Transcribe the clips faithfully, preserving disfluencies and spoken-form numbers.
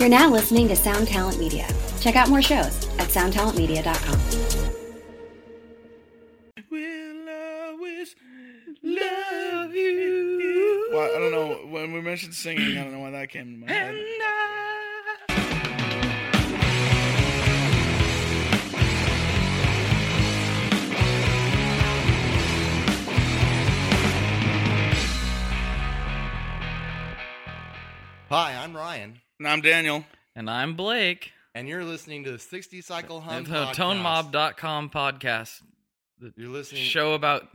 You're now listening to Sound Talent Media. Check out more shows at sound talent media dot com. Will always love you. Well, I don't know. When we mentioned singing, I don't know why that came to my head. And I- Hi, I'm Ryan. And I'm Daniel. And I'm Blake. And you're listening to the sixty Cycle Hum Podcast. tone mob dot com podcast. The you're listening show about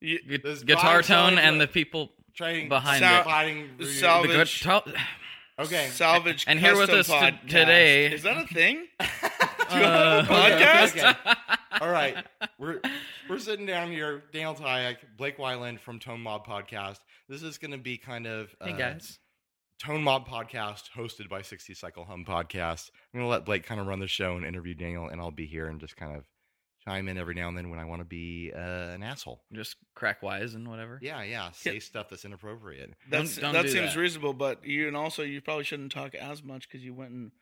you, gu- guitar tone and the people trying, behind sal- it. Salvage. The gu- to- okay. Salvage and, and here with us t- today. Is that a thing? Do you uh, have a podcast? Okay, okay. All right. We're we're sitting down here, Daniel Tyack, Blake Weiland from Tone Mob Podcast. This is going to be kind of... Uh, hey, guys. Tone Mob Podcast, hosted by sixty Cycle Hum Podcast. I'm going to let Blake kind of run the show and interview Daniel, and I'll be here and just kind of chime in every now and then when I want to be uh, an asshole. Just crack wise and whatever? Yeah, yeah. Say yeah. stuff that's inappropriate. That's, don't, don't that do seems that. reasonable, but you and also you probably shouldn't talk as much because you went and,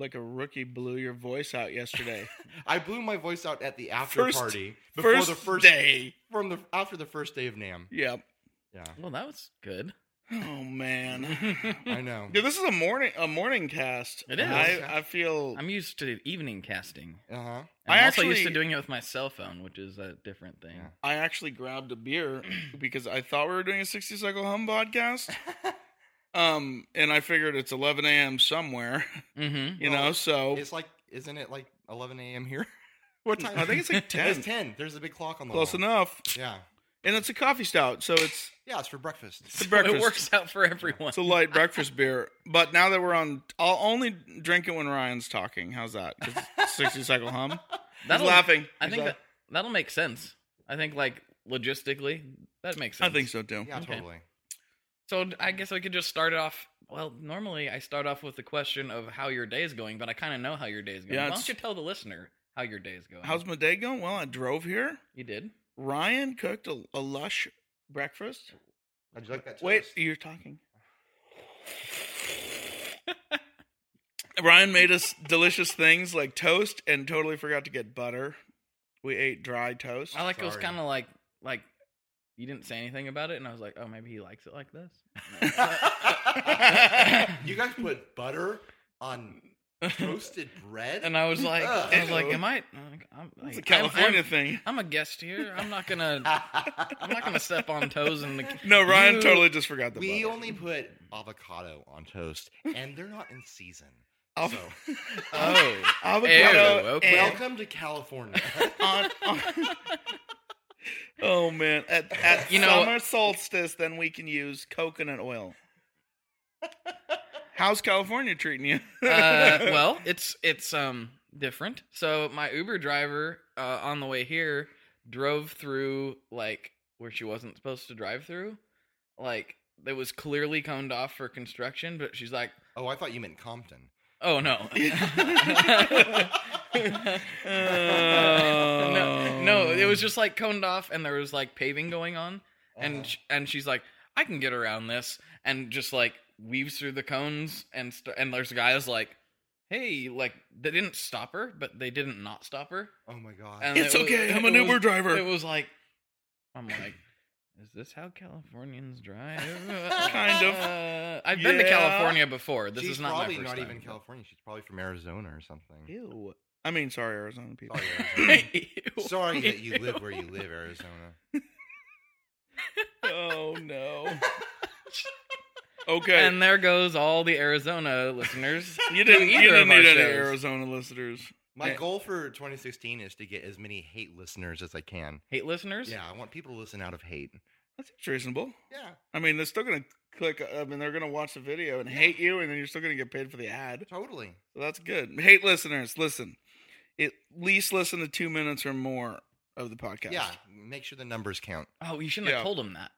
like a rookie, blew your voice out yesterday. I blew my voice out at the after first, party. Before first the first day. From the, after the first day of NAMM. Yep. Yeah. Well, that was good. Oh man, I know. Dude, this is a morning a morning cast. It is. I, I feel I'm used to evening casting. Uh huh. I'm actually, also used to doing it with my cell phone, which is a different thing. Yeah. I actually grabbed a beer because I thought we were doing a sixty Cycle Hum podcast. um, and I figured it's eleven a.m. somewhere. Mm-hmm. You well, know, so it's like, isn't it like eleven a.m. here? What time? I think it's like ten. It's ten. There's a big clock on the wall. Close enough. Yeah. And it's a coffee stout, so it's... Yeah, it's for breakfast. It's for breakfast. So it works out for everyone. It's a light breakfast beer. But now that we're on... I'll only drink it when Ryan's talking. How's that? sixty Cycle Hum. He's laughing. I think that, that'll make sense. I think, like, logistically, that makes sense. I think so, too. Yeah, okay. Totally. So I guess I could just start it off... Well, normally I start off with the question of how your day is going, but I kind of know how your day is going. Yeah, Why don't you tell the listener how your day is going? How's my day going? Well, I drove here. You did? Ryan cooked a, a lush breakfast. How'd you like that toast? Wait, you're talking. Ryan made us delicious things like toast and totally forgot to get butter. We ate dry toast. I like Sorry. It was kind of like, like you didn't say anything about it, and I was like, oh, maybe he likes it like this. You guys put butter on... Toasted bread, and I was like, uh, I was like, am I? I'm, like, it's a California I'm, I'm, thing. I'm a guest here. I'm not gonna, I'm not gonna step on toes. And the no, Ryan you, totally just forgot the. We butter. Only put avocado on toast, and they're not in season. So, oh, avocado! Ew, okay. Welcome to California. on, on, oh man, at, at you summer know, solstice, then we can use coconut oil. How's California treating you? uh, well, it's it's um different. So my Uber driver uh, on the way here drove through like where she wasn't supposed to drive through, like it was clearly coned off for construction. But she's like, "Oh, I thought you meant Compton." Oh no. uh, no, no, it was just like coned off, and there was like paving going on, and uh-huh. and she's like, "I can get around this," and just like. Weaves through the cones and st- and there's guys like, hey, like they didn't stop her, but they didn't not stop her. Oh my god! And it's it was, okay. I'm an Uber was, driver. It was like, I'm like, is this how Californians drive? Kind of. Uh, I've yeah. been to California before. This She's is not probably my first not time, even but... California. She's probably from Arizona or something. Ew. I mean, sorry, Arizona people. Sorry, Arizona. Sorry that you live where you live, Arizona. Oh no. Okay, and there goes all the Arizona listeners. You didn't, you didn't need any Arizona listeners. My yeah. goal for twenty sixteen is to get as many hate listeners as I can. Hate listeners? Yeah, I want people to listen out of hate. That's reasonable. Yeah, I mean they're still gonna click. I mean they're gonna watch the video and hate you, and then you're still gonna get paid for the ad. Totally. So that's good. Hate listeners, listen. At least listen to two minutes or more of the podcast. Yeah, make sure the numbers count. Oh, you shouldn't yeah. have told them that.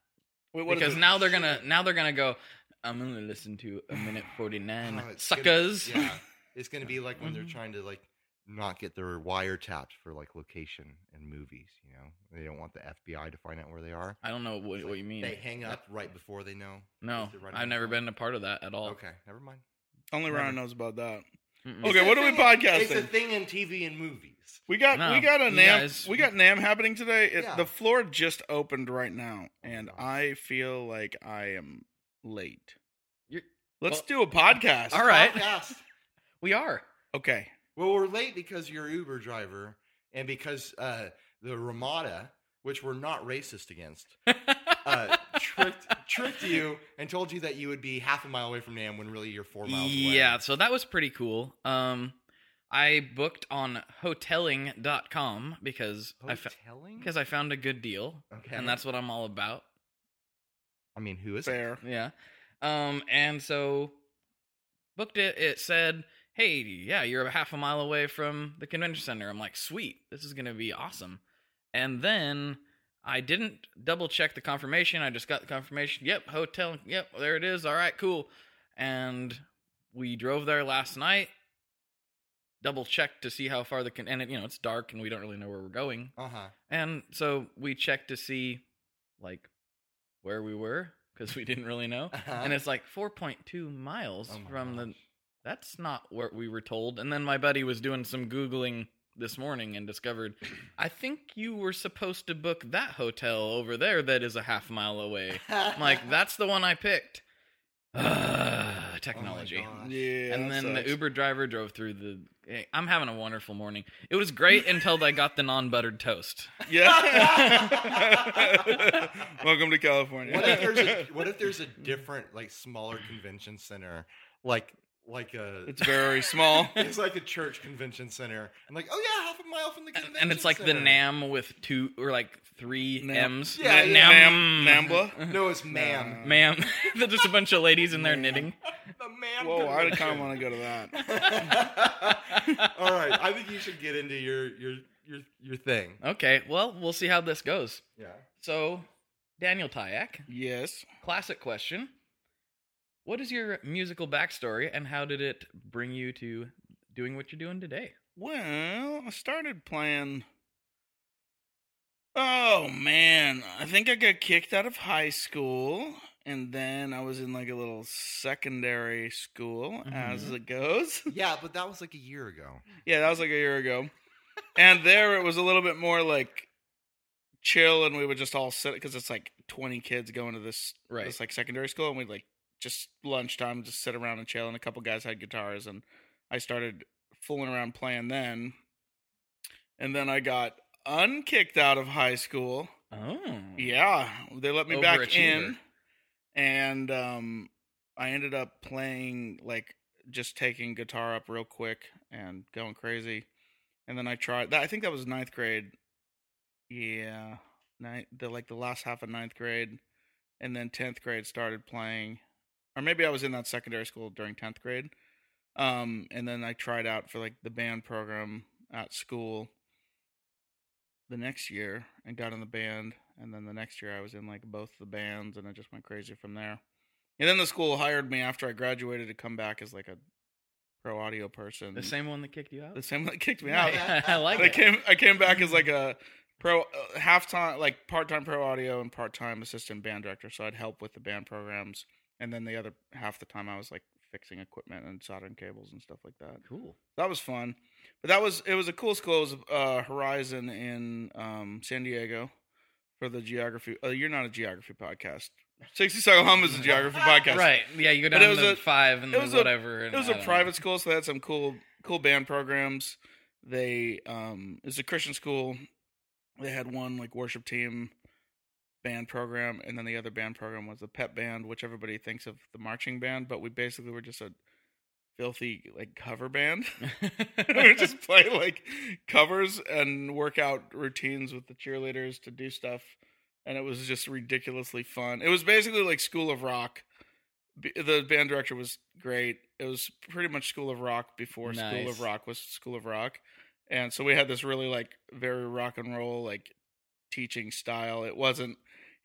Wait, because now they're gonna now they're gonna go. I'm going to listen to a minute forty-nine, oh, suckers. Gonna, yeah, it's going to be like when they're trying to, like, not get their wiretapped for, like, location and movies, you know? They don't want the F B I to find out where they are. I don't know what, like what you mean. They hang up right before they know. No, I've never bone. been a part of that at all. Okay, never mind. Only Ryan knows about that. Mm-mm. Okay, what are we podcasting? It's a thing in T V and movies. We got no, we got a NAMM we got NAMM happening today. It, yeah. The floor just opened right now, and I feel like I am late. You're, Let's well, do a podcast. All right, podcast. We are okay. Well, we're late because you're Uber driver, and because uh, the Ramada, which we're not racist against, uh, tricked tricked you and told you that you would be half a mile away from NAMM when really you're four miles yeah, away. Yeah, so that was pretty cool. Um. I booked on hoteling dot com because hoteling? I fa- because I found a good deal, okay. And that's what I'm all about. I mean, who is there? Yeah, um, and so booked it. It said, "Hey, yeah, you're a half a mile away from the convention center." I'm like, "Sweet, this is gonna be awesome." And then I didn't double check the confirmation. I just got the confirmation. Yep, hotel. Yep, there it is. All right, cool. And we drove there last night. Double checked to see how far the con- and it, you know, it's dark and we don't really know where we're going. Uh huh. And so we checked to see like where we were because we didn't really know. Uh-huh. And it's like four point two miles oh from gosh. the. That's not what we were told. And then my buddy was doing some Googling this morning and discovered, I think you were supposed to book that hotel over there that is a half mile away. I'm like, that's the one I picked. Uh, technology. Oh yeah, and then sucks. The Uber driver drove through the... Hey, I'm having a wonderful morning. It was great until I got the non-buttered toast. Yeah. Welcome to California. What if there's a, what if there's a different, like, smaller convention center? Like... Like a, it's very small. It's like a church convention center. I'm like, oh yeah, half a mile from the convention center. And it's like center. The NAMM with two or like three Nam. M's. Yeah, the yeah. NAMM. NAMBLA? No, it's ma'am. Uh, ma'am. There's just a bunch of ladies in there knitting. The ma'am. Whoa, convention. I kind of want to go to that. All right, I think you should get into your your your your thing. Okay, well, we'll see how this goes. Yeah. So, Daniel Tyack. Yes. Classic question. What is your musical backstory, and how did it bring you to doing what you're doing today? Well, I started playing... Oh, man. I think I got kicked out of high school, and then I was in, like, a little secondary school, mm-hmm. as it goes. Yeah, but that was, like, a year ago. Yeah, that was, like, a year ago. And there it was a little bit more, like, chill, and we would just all sit... Because it's, like, twenty kids going to this, right. this, like, secondary school, and we'd, like... Just lunchtime, just sit around and chill. And a couple guys had guitars, and I started fooling around playing then. And then I got unkicked out of high school. Oh. Yeah. They let me back in. And um, I ended up playing, like, just taking guitar up real quick and going crazy. And then I tried. That, I think that was ninth grade. Yeah. Ninth, the, like, the last half of ninth grade. And then tenth grade started playing. Or maybe I was in that secondary school during tenth grade. Um, and then I tried out for, like, the band program at school the next year and got in the band. And then the next year I was in, like, both the bands, and I just went crazy from there. And then the school hired me after I graduated to come back as, like, a pro audio person. The same one that kicked you out? The same one that kicked me out. I like but it. I came, I came back as, like, a... Pro, uh, half-time, like, part-time pro audio and part-time assistant band director, so I'd help with the band programs, and then the other half the time I was, like, fixing equipment and soldering cables and stuff like that. Cool. That was fun. But that was, it was a cool school. It was uh, Horizon in um, San Diego for the geography. Oh, you're not a geography podcast. sixty Cycle Hum is a geography podcast. Right. Yeah, you go down to the a, five and then whatever. And it was a private know. school, so they had some cool, cool band programs. They, um, it was a Christian school. They had one, like, worship team band program, and then the other band program was the pep band, which everybody thinks of the marching band, but we basically were just a filthy, like, cover band. We just play, like, covers and work out routines with the cheerleaders to do stuff, and it was just ridiculously fun. It was basically like School of Rock. The band director was great. It was pretty much School of Rock before nice. School of Rock was School of Rock. And so we had this really, like, very rock and roll, like, teaching style. It wasn't,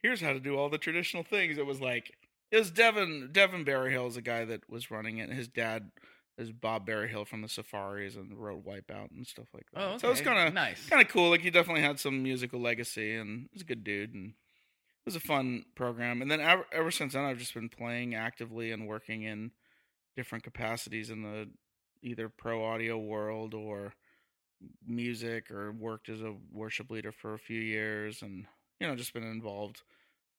here's how to do all the traditional things. It was, like, it was Devin, Devin Berryhill is the guy that was running it. His dad is Bob Berryhill from The Safaris and wrote Wipeout and stuff like that. Oh, okay. So it was kind of nice. Kind of cool. Like, he definitely had some musical legacy, and he was a good dude, and it was a fun program. And then ever, ever since then, I've just been playing actively and working in different capacities in the either pro audio world or music, or worked as a worship leader for a few years, and, you know, just been involved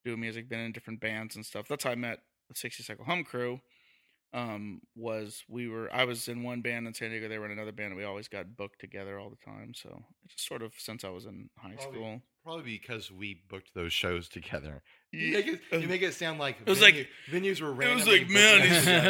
doing music, been in different bands and stuff. That's how I met the sixty Cycle Hum crew. Um, was we were I was in one band in San Diego, they were in another band, and we always got booked together all the time. So it's just sort of since I was in high probably, school. Probably because we booked those shows together. You make it, you make it sound like, it was venue, like venues were random. It was like, man,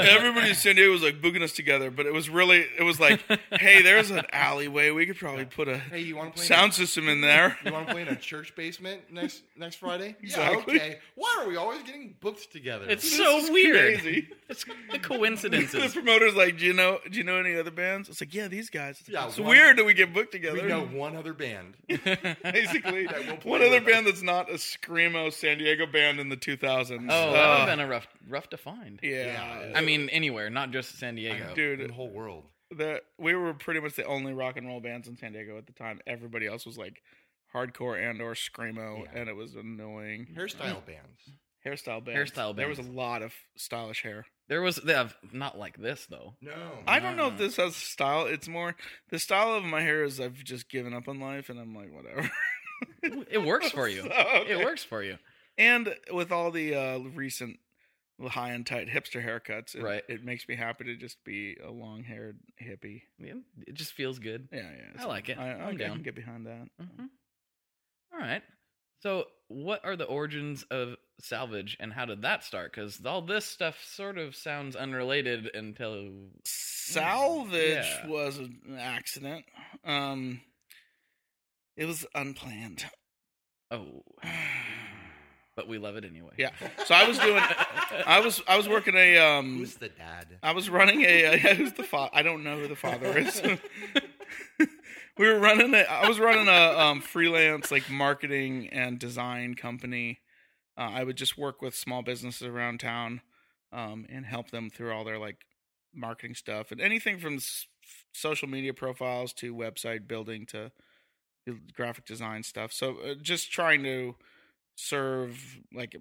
everybody in San Diego was like booking us together, but it was really, it was like, hey, there's an alleyway. We could probably put a hey, you wanna play sound in a, system in there. You want to play in a church basement next next Friday? Exactly. Yeah, okay. Why are we always getting booked together? It's this so is weird. Crazy. It's the coincidences. The promoter's like, do you know do you know any other bands? It's like, yeah, these guys. It's, like, yeah, it's one, weird that we get booked together. We know one other band. Basically, yeah, we'll one other band us. That's not a screamo San Diego band in the two thousands. Oh, uh, that would have been a rough, rough to find. Yeah. yeah. I mean, anywhere, not just San Diego. Dude, in the whole world. The, we were pretty much the only rock and roll bands in San Diego at the time. Everybody else was like hardcore and or screamo, yeah. and it was annoying. Hairstyle bands. Hairstyle bands. Hairstyle bands. There was a lot of stylish hair. There was, they have, not like this, though. No. I don't know if this has style. It's more, the style of my hair is I've just given up on life, and I'm like, whatever. It works for you. So, okay. It works for you. And with all the uh, recent high and tight hipster haircuts, it, right. it makes me happy to just be a long-haired hippie. Yeah, it just feels good. Yeah, yeah. I like it. I, I'm down. I can get behind that. Mm-hmm. All right. So what are the origins of Salvage, and how did that start? Because all this stuff sort of sounds unrelated until... Salvage yeah. was an accident. Um, it was unplanned. Oh, but we love it anyway. Yeah. So I was doing, I was, I was working a, um, who's the dad? I was running a, uh, yeah, who's the father? I don't know who the father is. we were running a, I was running a, um, freelance like marketing and design company. Uh, I would just work with small businesses around town, um, and help them through all their like marketing stuff and anything from s- social media profiles to website building to graphic design stuff. So uh, just trying to serve like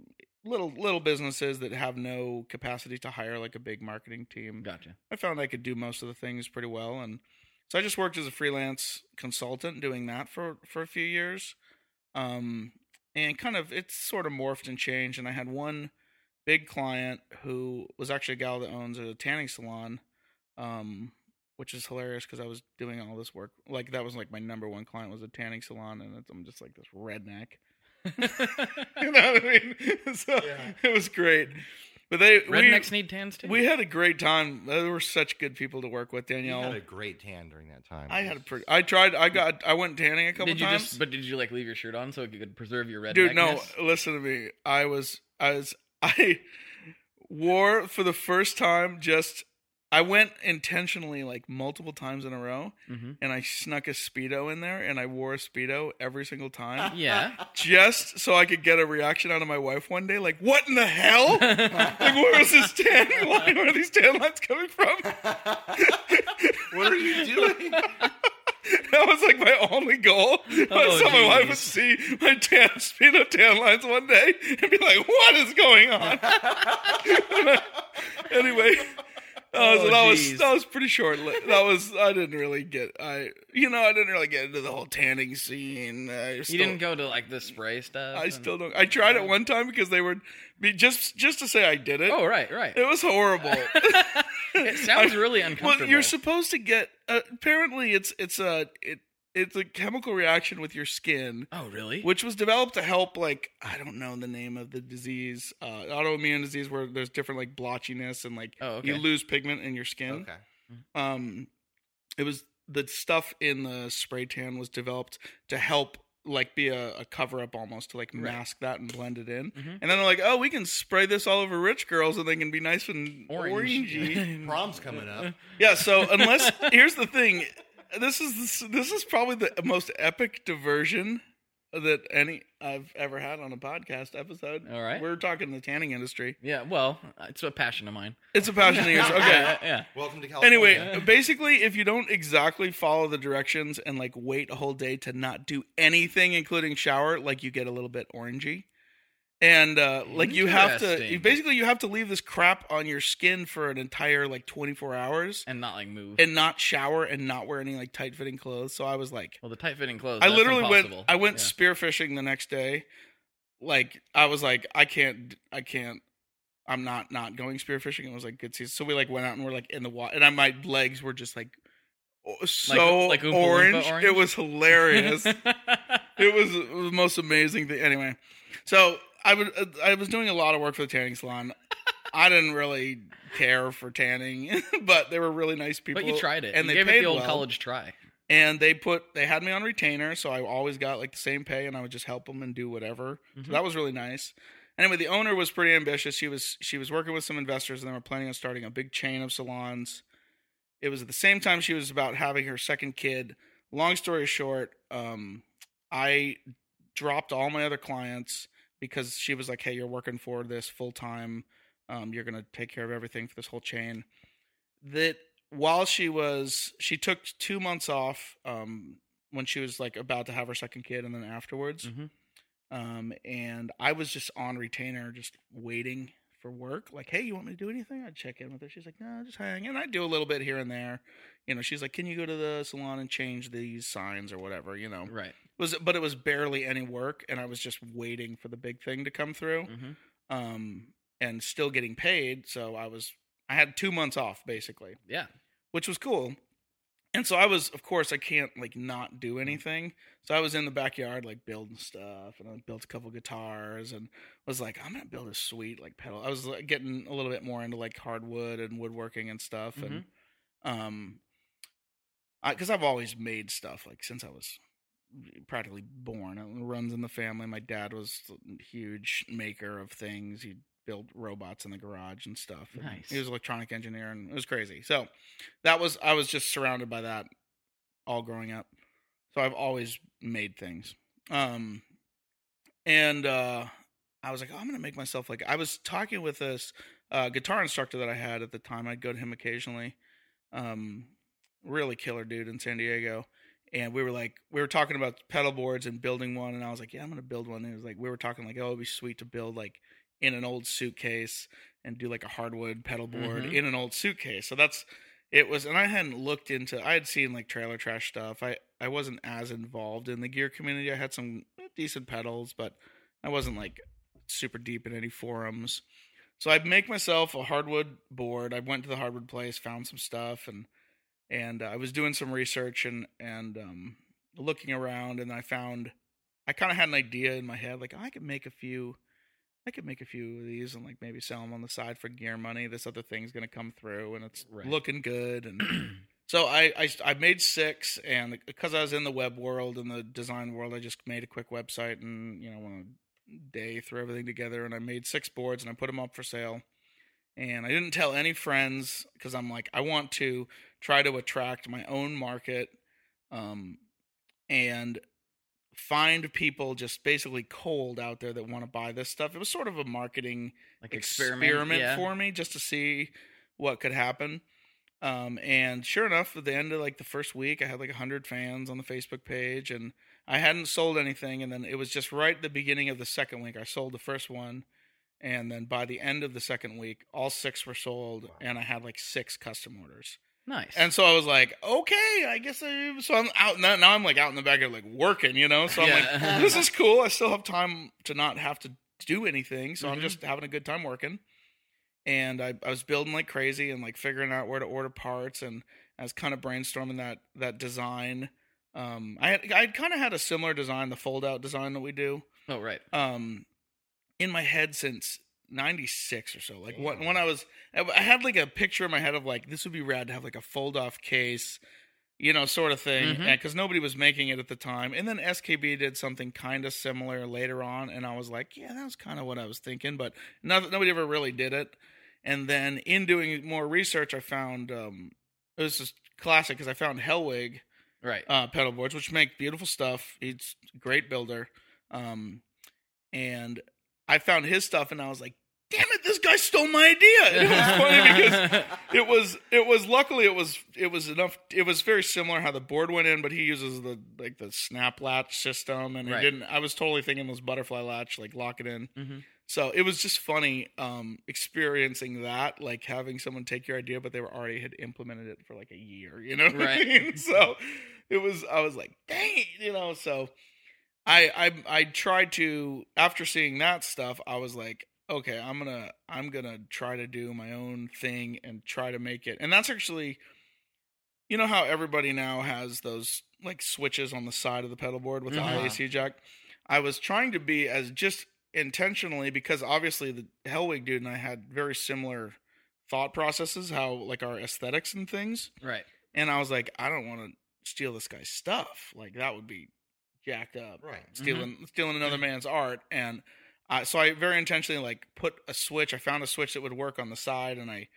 little little businesses that have no capacity to hire like a big marketing team. Gotcha. I found I could do most of the things pretty well, and so I just worked as a freelance consultant doing that for for a few years, um and kind of it's sort of morphed and changed. And I had one big client who was actually a gal that owns a tanning salon, um which is hilarious because I was doing all this work like that was like my number one client was a tanning salon, and it's, I'm just like this redneck. You know what I mean? So yeah. It was great. But they rednecks we, need tans too. We had a great time. They were such good people to work with. Danielle you had a great tan during that time. I had a pretty. I tried. I got. I went tanning a couple did you times. Just, but did you like leave your shirt on so it could preserve your redneckness? Dude, no. Listen to me. I was. I was. I wore for the first time. Just I went intentionally like multiple times in a row, mm-hmm. and I snuck a Speedo in there, and I wore a Speedo every single time. Yeah. Just so I could get a reaction out of my wife one day, like, what in the hell? Like, where was this tan line? Where are these tan lines coming from? What are you doing? That was like my only goal. Oh, I saw geez. My wife would see my tan, Speedo tan lines one day and be like, what is going on? Anyway... Oh, so oh, that geez. was that was pretty short. That was I didn't really get I you know I didn't really get into the whole tanning scene. I still, you didn't go to like the spray stuff. I and... still don't. I tried it one time because they were just just to say I did it. Oh right, right. It was horrible. It sounds really uncomfortable. Well, you're supposed to get uh, apparently it's it's a it it's a chemical reaction with your skin. Oh really? Which was developed to help like I don't know the name of the disease, uh, autoimmune disease where there's different like blotchiness and like oh, okay. you lose pigment in your skin. Okay. Um, it was the stuff in the spray tan was developed to help like be a, a cover up almost to like mask right. that and blend it in. Mm-hmm. And then they're like, oh, we can spray this all over rich girls and they can be nice and Orange. orangey. Prom's coming up. Yeah. So unless here's the thing. This is this is probably the most epic diversion that any I've ever had on a podcast episode. All right, we're talking the tanning industry. Yeah, well, it's a passion of mine. It's a passion of yours. Okay, yeah, yeah. Welcome to California. Anyway, basically, if you don't exactly follow the directions and like wait a whole day to not do anything, including shower, like you get a little bit orangey. And uh, like you have to, you basically you have to leave this crap on your skin for an entire like twenty-four hours, and not like move, and not shower, and not wear any like tight fitting clothes. So I was like, well, the tight fitting clothes. I literally impossible. went, I went yeah. spearfishing the next day. Like I was like, I can't, I can't, I'm not not going spearfishing. It was like good season, so we like went out and we're like in the water, and I, my legs were just like so like, like Oompa orange. Oompa orange. It was hilarious. It was the most amazing thing. Anyway, so. I would. I was doing a lot of work for the tanning salon. I didn't really care for tanning, but they were really nice people. But you tried it, and you they gave paid it the old well, college try. And they put they had me on retainer, so I always got like the same pay, and I would just help them and do whatever. Mm-hmm. So that was really nice. Anyway, the owner was pretty ambitious. She was she was working with some investors, and they were planning on starting a big chain of salons. It was at the same time she was about having her second kid. Long story short, um, I dropped all my other clients. Because she was like, hey, you're working for this full time. Um, you're going to take care of everything for this whole chain. That while she was, she took two months off um, when she was like about to have her second kid and then afterwards. Mm-hmm. Um, and I was just on retainer, just waiting for work. Like, hey, you want me to do anything? I'd check in with her. She's like, no, just hang. And I'd do a little bit here and there. You know, she's like, can you go to the salon and change these signs or whatever, you know? Right. Was, but it was barely any work, and I was just waiting for the big thing to come through, mm-hmm. um, and still getting paid. So I was, I had two months off basically, yeah, which was cool. And so I was, of course, I can't like not do anything. So I was in the backyard like building stuff, and I built a couple guitars, and was like, I'm gonna build a suite like pedal. I was like, getting a little bit more into like hardwood and woodworking and stuff, mm-hmm. and um, because I've always made stuff like since I was. Practically born. It runs in the family. My dad was a huge maker of things. He built robots in the garage and stuff. Nice. He was an electronic engineer, and it was crazy. So that was, I was just surrounded by that all growing up. So I've always made things. Um, and uh, I was like, oh, I'm going to make myself like, I was talking with this uh, guitar instructor that I had at the time. I'd go to him occasionally. Um, really killer dude in San Diego. And we were like, we were talking about pedal boards and building one. And I was like, yeah, I'm going to build one. And it was like, we were talking like, oh, it'd be sweet to build like in an old suitcase and do like a hardwood pedal board mm-hmm. in an old suitcase. So that's, it was, and I hadn't looked into, I had seen like Trailer Trash stuff. I, I wasn't as involved in the gear community. I had some decent pedals, but I wasn't like super deep in any forums. So I'd make myself a hardwood board. I went to the hardwood place, found some stuff, and And uh, I was doing some research and and um, looking around, and I found I kind of had an idea in my head, like oh, I could make a few, I could make a few of these, and like maybe sell them on the side for gear money. This other thing's gonna come through, and it's right. looking good. And so I, I I made six, and because I was in the web world and the design world, I just made a quick website and you know one day threw everything together, and I made six boards and I put them up for sale. And I didn't tell any friends because I'm like, I want to try to attract my own market um, and find people just basically cold out there that want to buy this stuff. It was sort of a marketing like experiment, experiment yeah. for me just to see what could happen. Um, and sure enough, at the end of like the first week, I had like one hundred fans on the Facebook page, and I hadn't sold anything. And then it was just right at the beginning of the second week, I sold the first one. And then by the end of the second week, all six were sold, wow. and I had like six custom orders. Nice. And so I was like, okay, I guess I, so I'm out now. Now I'm like out in the backyard, like working, you know? So I'm yeah. like, this is cool. I still have time to not have to do anything. So mm-hmm. I'm just having a good time working. And I, I was building like crazy and like figuring out where to order parts. And I was kind of brainstorming that, that design. Um, I had, I kind of had a similar design, the fold out design that we do. Oh, right. Um, in my head since ninety-six or so. Like when, when I was, I had like a picture in my head of like, this would be rad to have like a fold off case, you know, sort of thing. Mm-hmm. And cause nobody was making it at the time. And then S K B did something kind of similar later on. And I was like, yeah, that was kind of what I was thinking, but not, nobody ever really did it. And then in doing more research, I found, um, it was just classic cause I found Hellwig, right. Uh, pedal boards, which make beautiful stuff. He's a great builder. Um, and, I found his stuff and I was like, damn it, this guy stole my idea. It was funny because it was it was luckily it was it was enough. It was very similar how the board went in, but he uses the like the snap latch system, and he right. didn't. I was totally thinking this butterfly latch, like lock it in. Mm-hmm. So it was just funny um, experiencing that, like having someone take your idea, but they were already had implemented it for like a year, you know. Right. What I mean? So it was. I was like, dang, you know. So I I I tried to after seeing that stuff, I was like. Okay, I'm gonna I'm gonna try to do my own thing and try to make it. And that's actually, you know how everybody now has those like switches on the side of the pedal board with mm-hmm. the I A C jack. I was trying to be as just intentionally because obviously the Hellwig dude and I had very similar thought processes, how like our aesthetics and things. Right. And I was like, I don't want to steal this guy's stuff. Like that would be jacked up. Right. Stealing mm-hmm. stealing another yeah. man's art and. Uh, so I very intentionally like put a switch. I found a switch that would work on the side, and I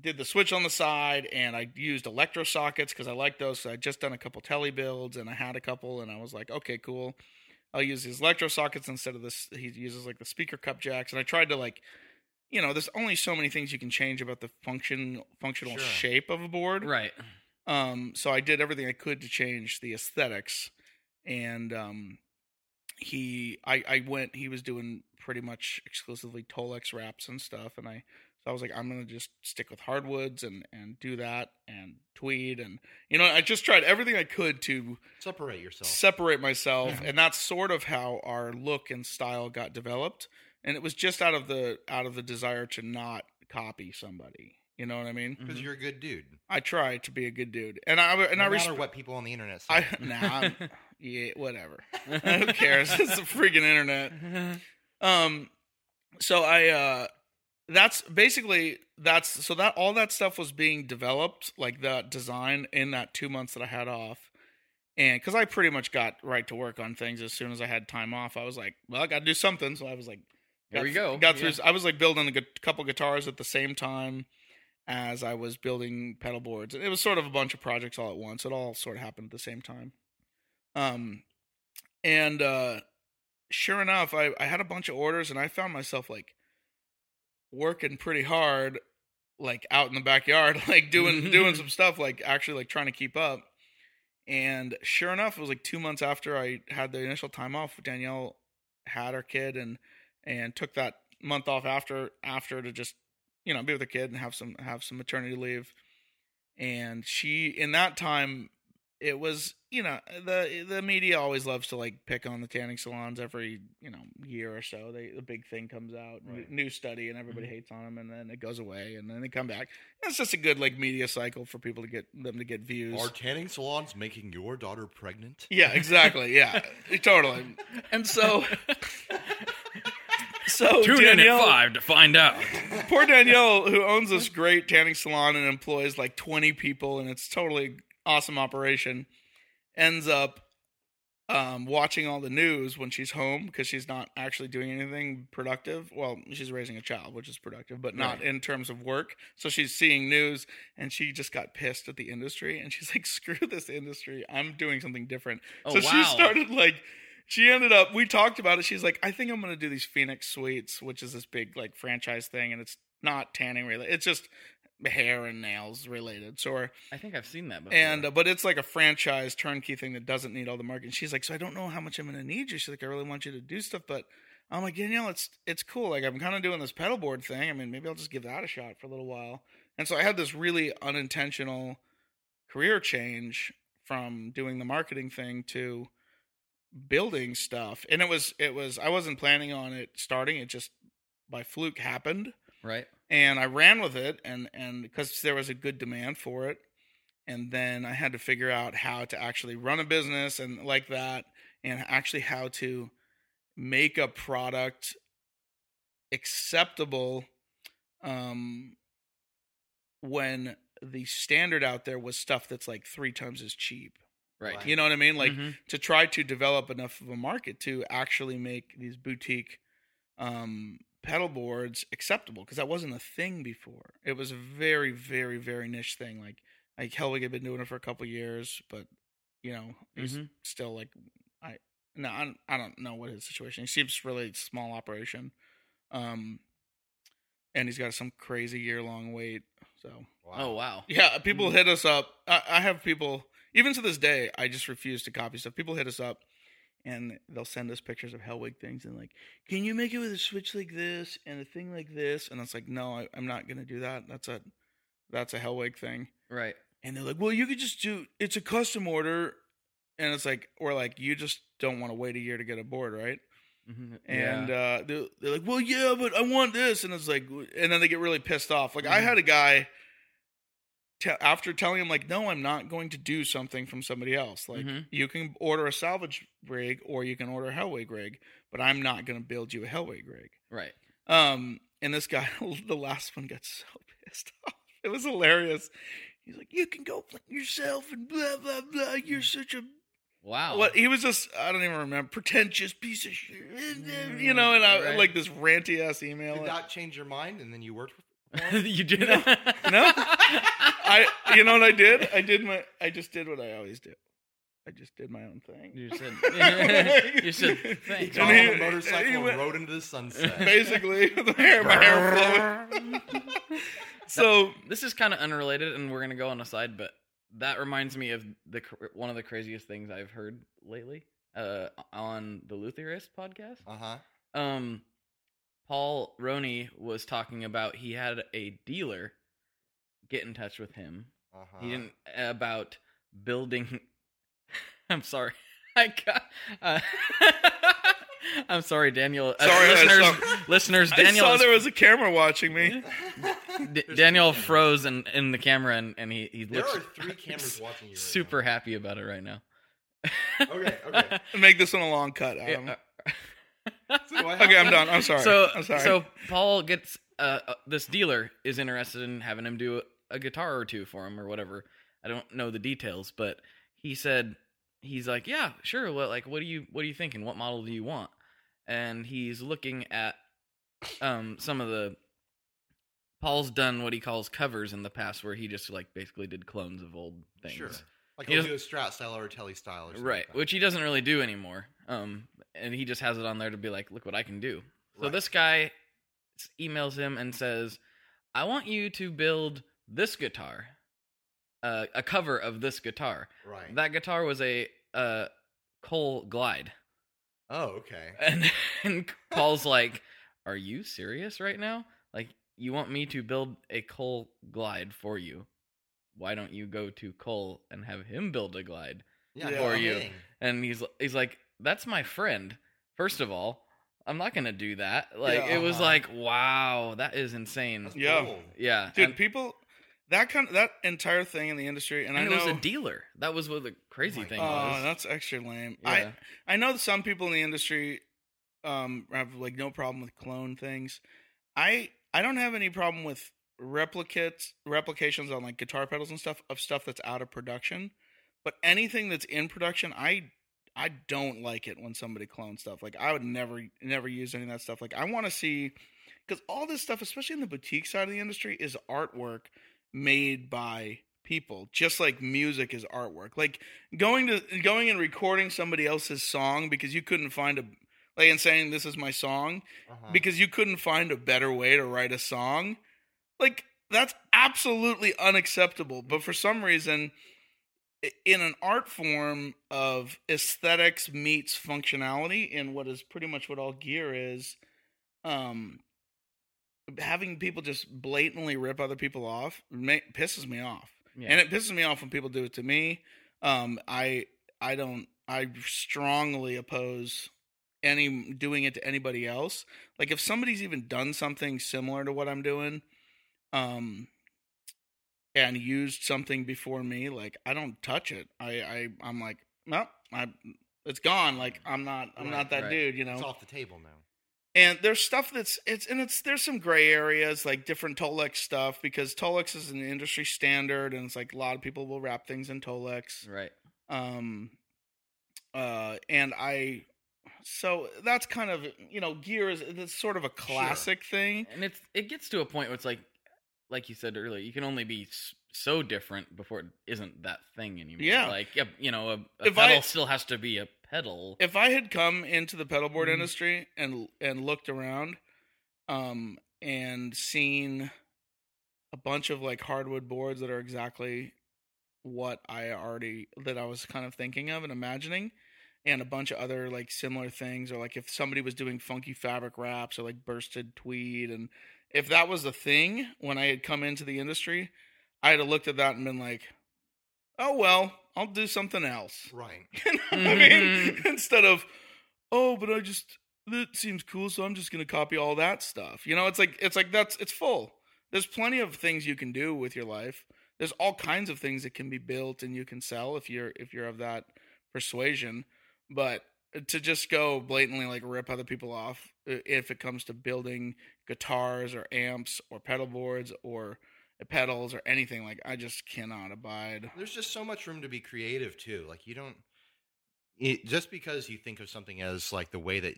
did the switch on the side, and I used electro sockets because I like those. So I'd just done a couple Tele builds, and I had a couple, and I was like, okay, cool. I'll use these electro sockets instead of this. He uses like the speaker cup jacks, and I tried to like, you know, there's only so many things you can change about the function functional sure. shape of a board, right? Um, so I did everything I could to change the aesthetics, and um. He, I, I went, he was doing pretty much exclusively Tolex wraps and stuff. And I, so I was like, I'm going to just stick with hardwoods and, and do that and tweed. And, you know, I just tried everything I could to separate yourself, separate myself. Yeah. And that's sort of how our look and style got developed. And it was just out of the, out of the desire to not copy somebody. You know what I mean? Because mm-hmm. you're a good dude. I try to be a good dude, and I and no I matter resp- what people on the internet say. I, nah, I'm, yeah, whatever. Who cares? It's the freaking internet. Um, so I, uh, that's basically that's so that all that stuff was being developed, like that design, in that two months that I had off, and because I pretty much got right to work on things as soon as I had time off. I was like, well, I got to do something, so I was like, there we go. Got through. Yeah. I was like building a gu- couple guitars at the same time. As I was building pedal boards. It was sort of a bunch of projects all at once. It all sort of happened at the same time. Um, and uh, sure enough, I, I had a bunch of orders, and I found myself, like, working pretty hard, like, out in the backyard, like, doing doing some stuff, like, actually, like, trying to keep up. And sure enough, it was, like, two months after I had the initial time off, Danielle had her kid and and took that month off after after to just, you know, be with a kid and have some, have some maternity leave. And she, in that time, it was, you know, the, the media always loves to like pick on the tanning salons every, you know, year or so. They, the big thing comes out, right. new study, and everybody hates on them, and then it goes away, and then they come back. And it's just a good like media cycle for people to get them to get views. Are tanning salons making your daughter pregnant? Yeah, exactly. Yeah, totally. And so, So Tune Danielle, in at five to find out. Poor Danielle, who owns this great tanning salon and employs like twenty people, and it's totally awesome operation, ends up um, watching all the news when she's home because she's not actually doing anything productive. Well, she's raising a child, which is productive, but not right. in terms of work. So she's seeing news, and she just got pissed at the industry, and she's like, screw this industry. I'm doing something different. Oh, so wow. she started like... She ended up, we talked about it. She's like, I think I'm going to do these Phoenix Suites, which is this big like franchise thing. And it's not tanning related. It's just hair and nails related. So or, I think I've seen that before. And, uh, but it's like a franchise turnkey thing that doesn't need all the marketing. She's like, so I don't know how much I'm going to need you. She's like, I really want you to do stuff. But I'm like, you know, it's, it's cool. Like I'm kind of doing this pedal board thing. I mean, maybe I'll just give that a shot for a little while. And so I had this really unintentional career change from doing the marketing thing to building stuff, and it was it was I wasn't planning on it starting. It just by fluke happened, right? And I ran with it, and and because there was a good demand for it, and then I had to figure out how to actually run a business and like that, and actually how to make a product acceptable um when the standard out there was stuff that's like three times as cheap. Right. Wow. You know what I mean? Like mm-hmm. to try to develop enough of a market to actually make these boutique um, pedal boards acceptable. Cause that wasn't a thing before. It was a very, very, very niche thing. Like, like Hellwig had been doing it for a couple of years, but you know, he's mm-hmm. still like, I, no, I don't, I don't know what his situation is. He seems really small operation. Um, and he's got some crazy year-long wait. So wow. Oh, wow. Yeah, people hit us up. I, I have people, even to this day, I just refuse to copy stuff. People hit us up, and they'll send us pictures of Hellwig things, and like, can you make it with a switch like this and a thing like this? And it's like, no, I, I'm not going to do that. That's a that's a Hellwig thing. Right. And they're like, well, you could just do, it's a custom order. And it's like, or like, you just don't want to wait a year to get a board, right? Mm-hmm. And yeah. uh, they're, they're like, well, yeah, but I want this. And it's like, and then they get really pissed off. Like, mm-hmm. I had a guy, t- after telling him, like, no, I'm not going to do something from somebody else. Like, mm-hmm. you can order a salvage rig or you can order a Hellwig rig, but I'm not going to build you a Hellwig rig. Right. Um, and this guy, the last one, got so pissed off. It was hilarious. He's like, you can go play yourself and blah, blah, blah. You're such a... Wow. What, he was just, I don't even remember, pretentious piece of shit. You know, and I, right. like this ranty-ass email. Did that change your mind and then you worked with him? You did? No. no? I, you know what I did? I did my, I just did what I always do. I just did my own thing. You said, you said, thanks. He got on a motorcycle and went, rode into the sunset. Basically, the hair, my hair flowing. So this is kind of unrelated, and we're gonna go on a side, but that reminds me of the one of the craziest things I've heard lately uh, on the Luthierist podcast. Uh huh. Um, Paul Roney was talking about he had a dealer get in touch with him. Uh huh. He didn't about building. I'm sorry. I got, uh, I'm sorry, Daniel. Uh, sorry, listeners, I saw, listeners. Daniel I saw there was a camera watching me. D- Daniel froze in, in the camera, and, and he he looks. There are three cameras watching you. Right super now. Happy about it right now. Okay, okay. Make this one a long cut, Adam. So okay, I'm done. I'm sorry. So, I'm sorry. So Paul gets uh, uh, this dealer is interested in having him do a, a guitar or two for him or whatever. I don't know the details, but he said. He's like, yeah, sure. What, like, what do you, what are you thinking? What model do you want? And he's looking at um, some of the. Paul's done what he calls covers in the past, where he just like basically did clones of old things, sure, like he'll do a Strat style or a Telly style, or something right? Like which he doesn't really do anymore. Um, and he just has it on there to be like, look what I can do. Right. So this guy emails him and says, I want you to build this guitar. Uh, a cover of this guitar. Right. That guitar was a uh, Cole Glide. Oh, okay. And, and Paul's like, are you serious right now? Like, you want me to build a Cole Glide for you? Why don't you go to Cole and have him build a glide yeah, for you? Kidding. And he's he's like, that's my friend. First of all, I'm not going to do that. Like, yeah, it was uh-huh. like, wow, that is insane. That's yeah. Cool. Yeah. Dude, and, people... That kind of, that entire thing in the industry, and, and I know it was a dealer. That was what the crazy thing was. Oh, that's extra lame. Yeah. I I know some people in the industry um, have like no problem with clone things. I I don't have any problem with replicates replications on like guitar pedals and stuff of stuff that's out of production, but anything that's in production, I I don't like it when somebody clones stuff. Like I would never never use any of that stuff. Like I want to see because all this stuff, especially in the boutique side of the industry, is artwork. Made by people, just like music is artwork. Like going to going and recording somebody else's song because you couldn't find a like and saying this is my song uh-huh. because you couldn't find a better way to write a song. Like that's absolutely unacceptable. But for some reason, in an art form of aesthetics meets functionality, in what is pretty much what all gear is, um. having people just blatantly rip other people off may, pisses me off. Yeah. And it pisses me off when people do it to me. Um, I, I don't, I strongly oppose any doing it to anybody else. Like if somebody's even done something similar to what I'm doing, um, and used something before me, like I don't touch it. I, I I'm like, no, nope, I, it's gone. Like I'm not, I'm right, not that right. dude, you know, it's off the table now. And there's stuff that's it's and it's there's some gray areas like different Tolex stuff because Tolex is an industry standard and it's like a lot of people will wrap things in Tolex. Right. Um uh and I so that's kind of you know, gear is it's sort of a classic sure. thing. And it's it gets to a point where it's like like you said earlier, you can only be so different before it isn't that thing anymore. Yeah. Like you know, a, a pedal I, still has to be a pedal. If I had come into the pedal board mm. industry and and looked around, um, and seen a bunch of like hardwood boards that are exactly what I already, that I was kind of thinking of and imagining, and a bunch of other like similar things, or like if somebody was doing funky fabric wraps or like bursted tweed. And if that was the thing when I had come into the industry, I had looked at that and been like, oh, well, I'll do something else. Right. You know what mm-hmm. I mean? Instead of, oh, but I just, that seems cool, so I'm just going to copy all that stuff. You know, it's like, it's like that's, it's full. There's plenty of things you can do with your life. There's all kinds of things that can be built and you can sell if you're, if you're of that persuasion. But to just go blatantly like rip other people off, if it comes to building guitars or amps or pedal boards or pedals or anything, like I just cannot abide. There's just so much room to be creative too. Like you don't, it, just because you think of something as like the way that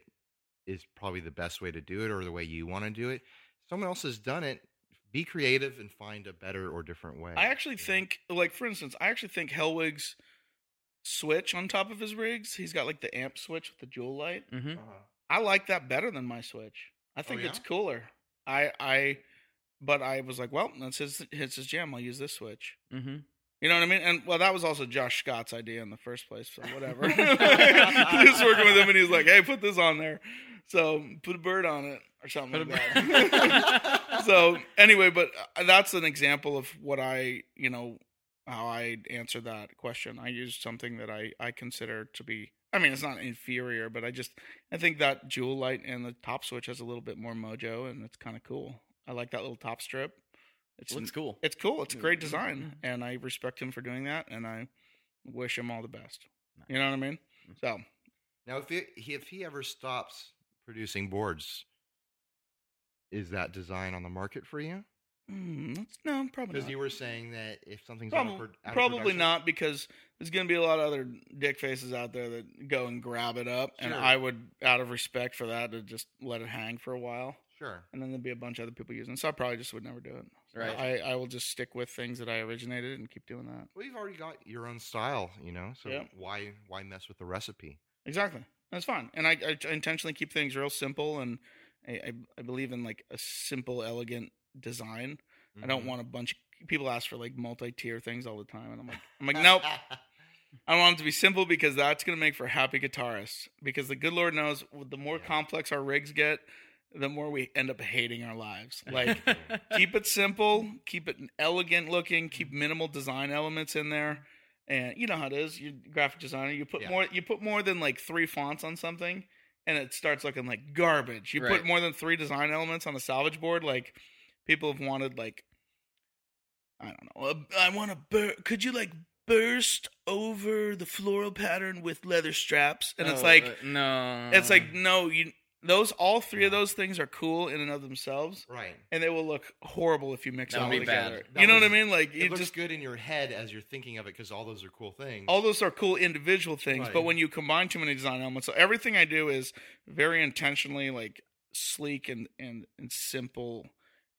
is probably the best way to do it or the way you want to do it, someone else has done it. Be creative and find a better or different way. I actually yeah. think, like for instance, I actually think Hellwig's switch on top of his rigs, he's got like the amp switch with the jewel light. Mm-hmm. Uh-huh. I like that better than my switch. I think oh, yeah? it's cooler. I, I, but I was like, well, that's his, his, his jam. I'll use this switch. Mm-hmm. You know what I mean? And well, that was also Josh Scott's idea in the first place. So whatever. He was working with him and he was like, hey, put this on there. So put a bird on it or something like that. So anyway, but that's an example of what I, you know, how I answer that question. I used something that I, I consider to be, I mean, it's not inferior, but I just, I think that jewel light and the top switch has a little bit more mojo and it's kind of cool. I like that little top strip. It's, it looks cool. It's cool. It's a great design. And I respect him for doing that. And I wish him all the best. Nice. You know what I mean? So now if he, if he ever stops producing boards, is that design on the market for you? Mm, no, probably not. Because you were saying that if something's probably, out of, out probably of production... not, because there's going to be a lot of other dick faces out there that go and grab it up, sure. And I would, out of respect for that, to just let it hang for a while. Sure. And then there'd be a bunch of other people using it, so I probably just would never do it. So right. I, I will just stick with things that I originated and keep doing that. Well, you've already got your own style, you know, so yep. why why mess with the recipe? Exactly. That's fine. And I, I intentionally keep things real simple, and I, I, I believe in, like, a simple, elegant design. Mm-hmm. I don't want a bunch of people ask for like multi-tier things all the time, and I'm like, I'm like, nope. I want them to be simple because that's gonna make for happy guitarists. Because the good Lord knows, the more yeah. complex our rigs get, the more we end up hating our lives. Like, keep it simple, keep it elegant looking, keep minimal design elements in there, and you know how it is. You graphic designer, you put yeah. more, you put more than like three fonts on something, and it starts looking like garbage. You right. put more than three design elements on a salvage board, like. People have wanted, like, I don't know, a, I want to, bur- could you, like, burst over the floral pattern with leather straps? And oh, it's like, uh, no. It's like, no, you. Those, all three of those things are cool in and of themselves. Right. And they will look horrible if you mix them all together. That you know was, what I mean? Like, it, it looks just, good in your head as you're thinking of it because all those are cool things. All those are cool individual things, right. But when you combine too many design elements, so everything I do is very intentionally, like, sleek and, and, and simple.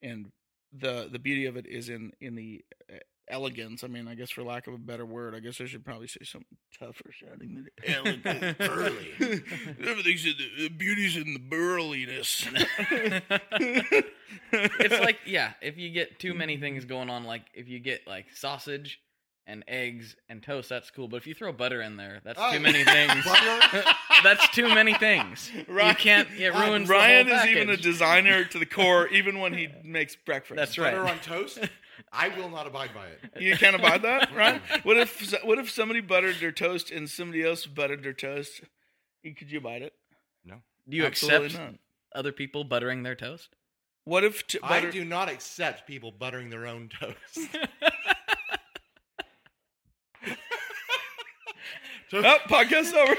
And the the beauty of it is in, in the elegance. I mean, I guess for lack of a better word, I guess I should probably say something tougher sounding than elegant, burly. Everything's in the, the beauty's in the burliness. It's like, yeah, if you get too many things going on, like if you get like sausage and eggs and toast, that's cool. But if you throw butter in there, that's oh. too many things. That's too many things. Ryan, you can't. It ruins. Ryan the whole is even a designer to the core, even when he makes breakfast. That's right. Butter on toast. I will not abide by it. You can't abide that, right? What if What if somebody buttered their toast and somebody else buttered their toast? Could you abide it? No. Do you Absolutely accept not. Other people buttering their toast? What if t- butter- I do not accept people buttering their own toast? Oh, podcast over.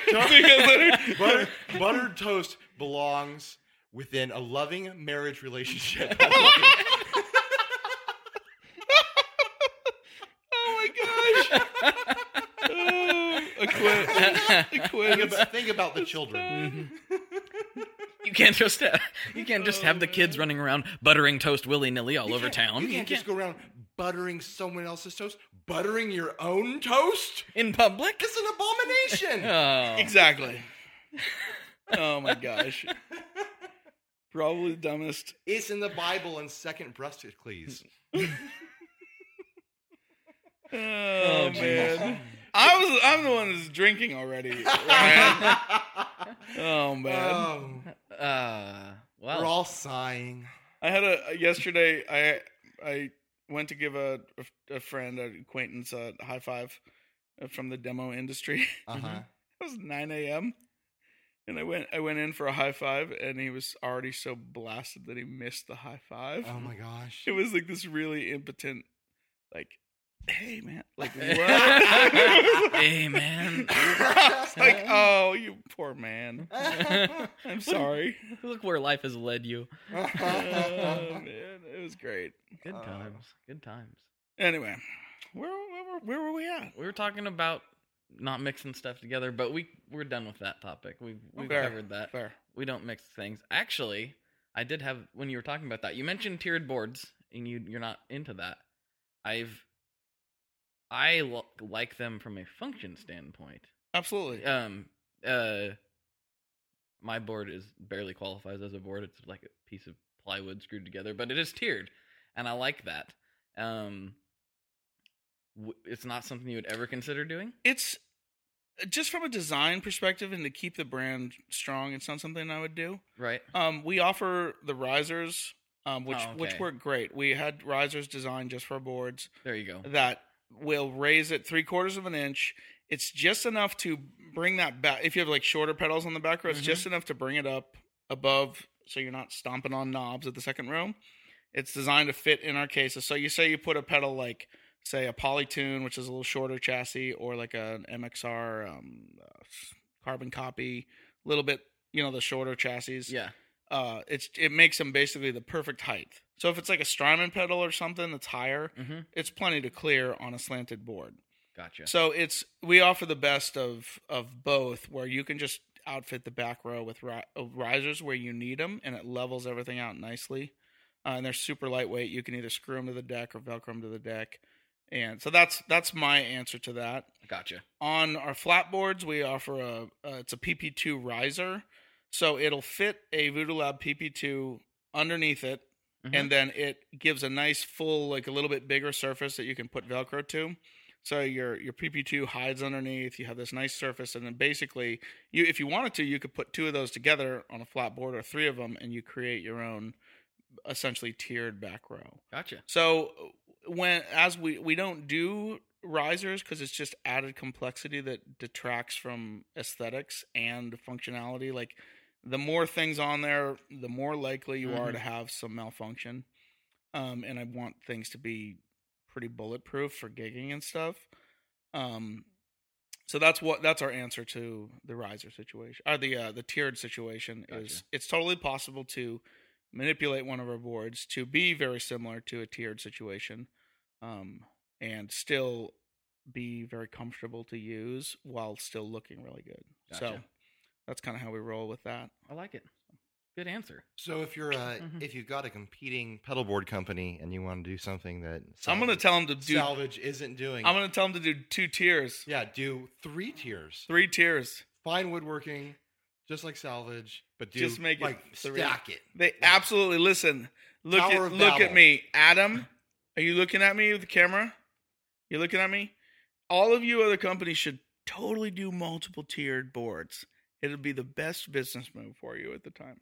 Butter, buttered toast belongs within a loving marriage relationship. Oh my gosh. Oh, I quit. I quit. Think about, think about the children. Mm-hmm. You can't just have, you can't just have the kids running around buttering toast willy-nilly all you over town. You can't, you can't just go around buttering someone else's toast. Buttering your own toast? In public? It's an abomination. Oh. Exactly. Oh, my gosh. Probably the dumbest. It's in the Bible in Second Breastclees. oh, oh man. I was I'm the one that's drinking already. Right? oh man. Oh. Uh, well. We're all sighing. I had a yesterday I I went to give a a friend, an acquaintance, a high five from the demo industry. Uh-huh. It was nine a.m. And I went I went in for a high five, and he was already so blasted that he missed the high five. Oh, my gosh. It was like this really impotent, like, hey, man. Like, what? hey, man. like, oh, you poor man. I'm sorry. Look where life has led you. oh, man. It was great. Good times. Uh, Good times. Anyway, where, where, where were we at? We were talking about not mixing stuff together, but we we're done with that topic. We've we've fair, covered that. Fair. We don't mix things. Actually, I did have when you were talking about that. You mentioned tiered boards, and you you're not into that. I've I lo- like them from a function standpoint. Absolutely. Um. Uh. My board is barely qualifies as a board. It's like a piece of plywood screwed together, but it is tiered, and I like that. Um. It's not something you would ever consider doing? It's just from a design perspective and to keep the brand strong, it's not something I would do. Right. Um, we offer the risers, um, which, oh, okay. which work great. We had risers designed just for boards. There you go. That will raise it three quarters of an inch. It's just enough to bring that back. If you have like shorter pedals on the back row, it's mm-hmm. just enough to bring it up above so you're not stomping on knobs at the second row. It's designed to fit in our cases. So you say you put a pedal like... Say a Polytune, which is a little shorter chassis, or like an M X R um, uh, carbon copy, a little bit, you know, the shorter chassis. Yeah. Uh, it's It makes them basically the perfect height. So if it's like a Strymon pedal or something that's higher, mm-hmm. it's plenty to clear on a slanted board. Gotcha. So it's we offer the best of, of both, where you can just outfit the back row with ri- risers where you need them, and it levels everything out nicely. Uh, and they're super lightweight. You can either screw them to the deck or Velcro them to the deck. And so that's that's my answer to that. Gotcha. On our flat boards, we offer a uh, it's a P P two riser, so it'll fit a Voodoo Lab P P two underneath it, mm-hmm. and then it gives a nice full, like a little bit bigger surface that you can put Velcro to. So your your P P two hides underneath. You have this nice surface, and then basically, you if you wanted to, you could put two of those together on a flat board or three of them, and you create your own essentially tiered back row. Gotcha. So. When as we, we don't do risers because it's just added complexity that detracts from aesthetics and functionality. Like the more things on there, the more likely you mm-hmm. are to have some malfunction. Um, and I want things to be pretty bulletproof for gigging and stuff. Um, so that's what that's our answer to the riser situation or the uh, the tiered situation. Gotcha. Is it's totally possible to manipulate one of our boards to be very similar to a tiered situation, um, and still be very comfortable to use while still looking really good. Gotcha. So that's kind of how we roll with that. I like it. Good answer. So if you're uh, mm-hmm. if you've got a competing pedal board company and you want to do something that salvage, I'm going to tell them to do salvage isn't doing, I'm going to tell them to do two tiers. Yeah, do three tiers. Three tiers. Fine woodworking. Just like salvage, but do just make like it stack it. They like, absolutely listen. Look at look Babel. At me, Adam. Are you looking at me with the camera? You're looking at me. All of you other companies should totally do multiple tiered boards. It'll be the best business move for you at the time.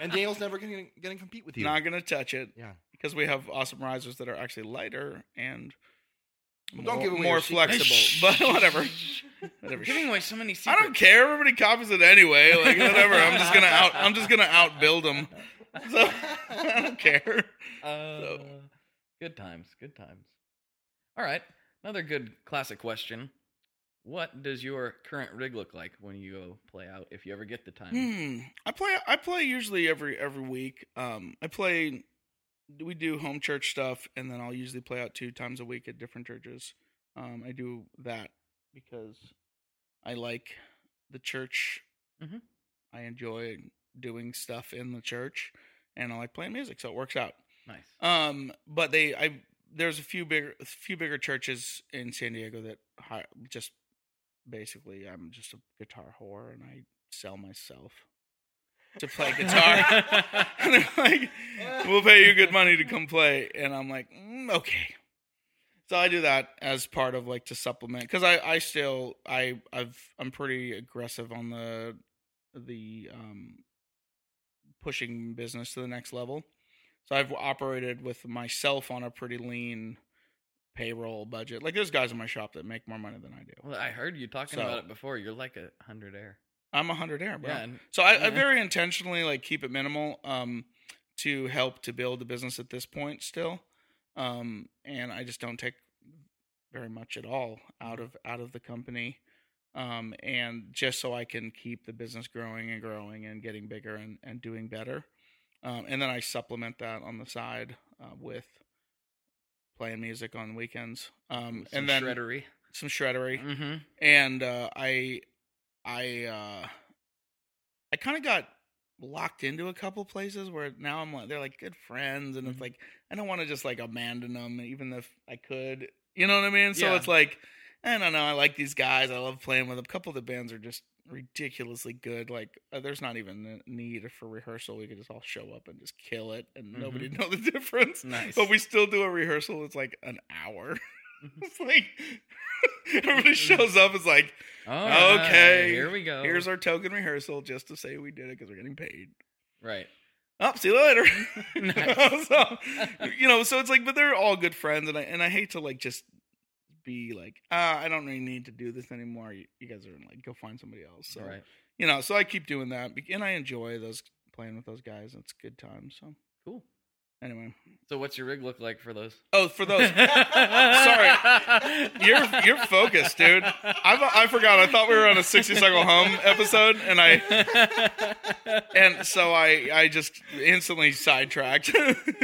And Daniel's never going to compete with you. Not going to touch it. Yeah, because we have awesome risers that are actually lighter and. Well, don't more, give away more flexible, sh- but whatever. whatever. Giving away so many secrets. I don't care. Everybody copies it anyway. Like whatever. I'm just gonna out. I'm just gonna outbuild them. So I don't care. Uh, so. Good times. Good times. All right. Another good classic question. What does your current rig look like when you go play out? If you ever get the time. Hmm. I play. I play usually every every week. Um. I play. We do home church stuff, and then I'll usually play out two times a week at different churches. Um, I do that because I like the church. Mm-hmm. I enjoy doing stuff in the church, and I like playing music, so it works out. Nice. Um, but they, I there's a few bigger, a few bigger churches in San Diego that hire, just basically I'm just a guitar whore, and I sell myself. to play guitar. And they're like, we'll pay you good money to come play. And I'm like, mm, okay. So I do that as part of like to supplement, because I, I still I I've I'm pretty aggressive on the the um, pushing business to the next level. So I've operated with myself on a pretty lean payroll budget. Like there's guys in my shop that make more money than I do. Well, I heard you talking so, about it before. You're like a hundred air. I'm a hundred air, bro. Yeah, and, so I, yeah. I very intentionally like keep it minimal um, to help to build the business at this point still. Um, and I just don't take very much at all out of, out of the company. Um, and just so I can keep the business growing and growing and getting bigger and, and doing better. Um, and then I supplement that on the side, uh, with playing music on the weekends. Um, some and then shreddery, some shreddery. Mm-hmm. And, uh, I, I, uh, I kind of got locked into a couple places where now I'm like, they're like good friends. And mm-hmm. it's like, I don't want to just like abandon them, even if I could, you know what I mean? So yeah. It's like, I don't know. I like these guys. I love playing with them. A couple of the bands are just ridiculously good. Like uh, there's not even a need for rehearsal. We could just all show up and just kill it and mm-hmm. nobody know the difference. Nice. But we still do a rehearsal. It's like an hour. It's like everybody shows up. It's like, oh, okay, uh, here we go. Here's our token rehearsal just to say we did it because we're getting paid. Right. Oh, see you later. Nice. So, you know, so it's like, but they're all good friends, and I and I hate to like just be like, ah, I don't really need to do this anymore. You, you guys are like, go find somebody else. So, right. You know, so I keep doing that, and I enjoy those playing with those guys. It's good time. So cool. Anyway, so what's your rig look like for those? Oh, for those. Sorry, you're you're focused, dude. I I forgot. I thought we were on a sixty Cycle Hum episode, and I and so I I just instantly sidetracked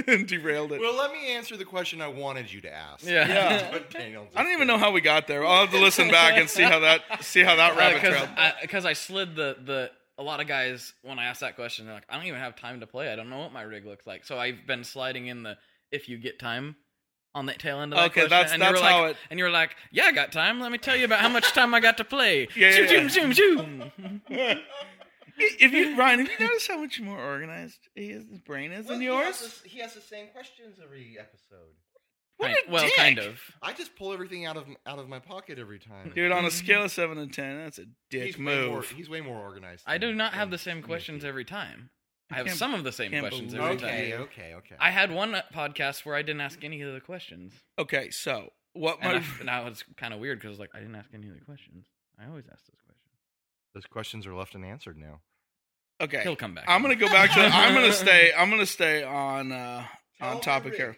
and derailed it. Well, let me answer the question I wanted you to ask. Yeah, yeah. Daniel, I don't even know how we got there. I'll have to listen back and see how that see how that rabbit trailed. Because I, I slid the the. A lot of guys, when I ask that question, they're like, I don't even have time to play. I don't know what my rig looks like. So I've been sliding in the, if you get time, on the tail end of that okay, question. That's, and that's you were how like, it... And you were like, yeah, I got time. Let me tell you about how much time I got to play. Yeah, zoom, yeah, yeah. zoom, zoom, zoom. If you, Ryan, have you noticed how much more organized he is, his brain is well, than yours? He has, the, he has the same questions every episode. What I, well, dick. kind of. I just pull everything out of out of my pocket every time. Dude, on a scale of seven and ten, that's a dick he's move. Way more, he's way more organized. I do not have the same questions every time. I have some of the same questions every time. Okay, okay, okay. I had one podcast where I didn't ask any of the questions. Okay, so what? My... And now it's kind of weird because like I didn't ask any of the questions. I always ask those questions. Those questions are left unanswered now. Okay, he'll come back. I'm gonna go back to. I'm gonna stay. I'm gonna stay on uh, on topic here.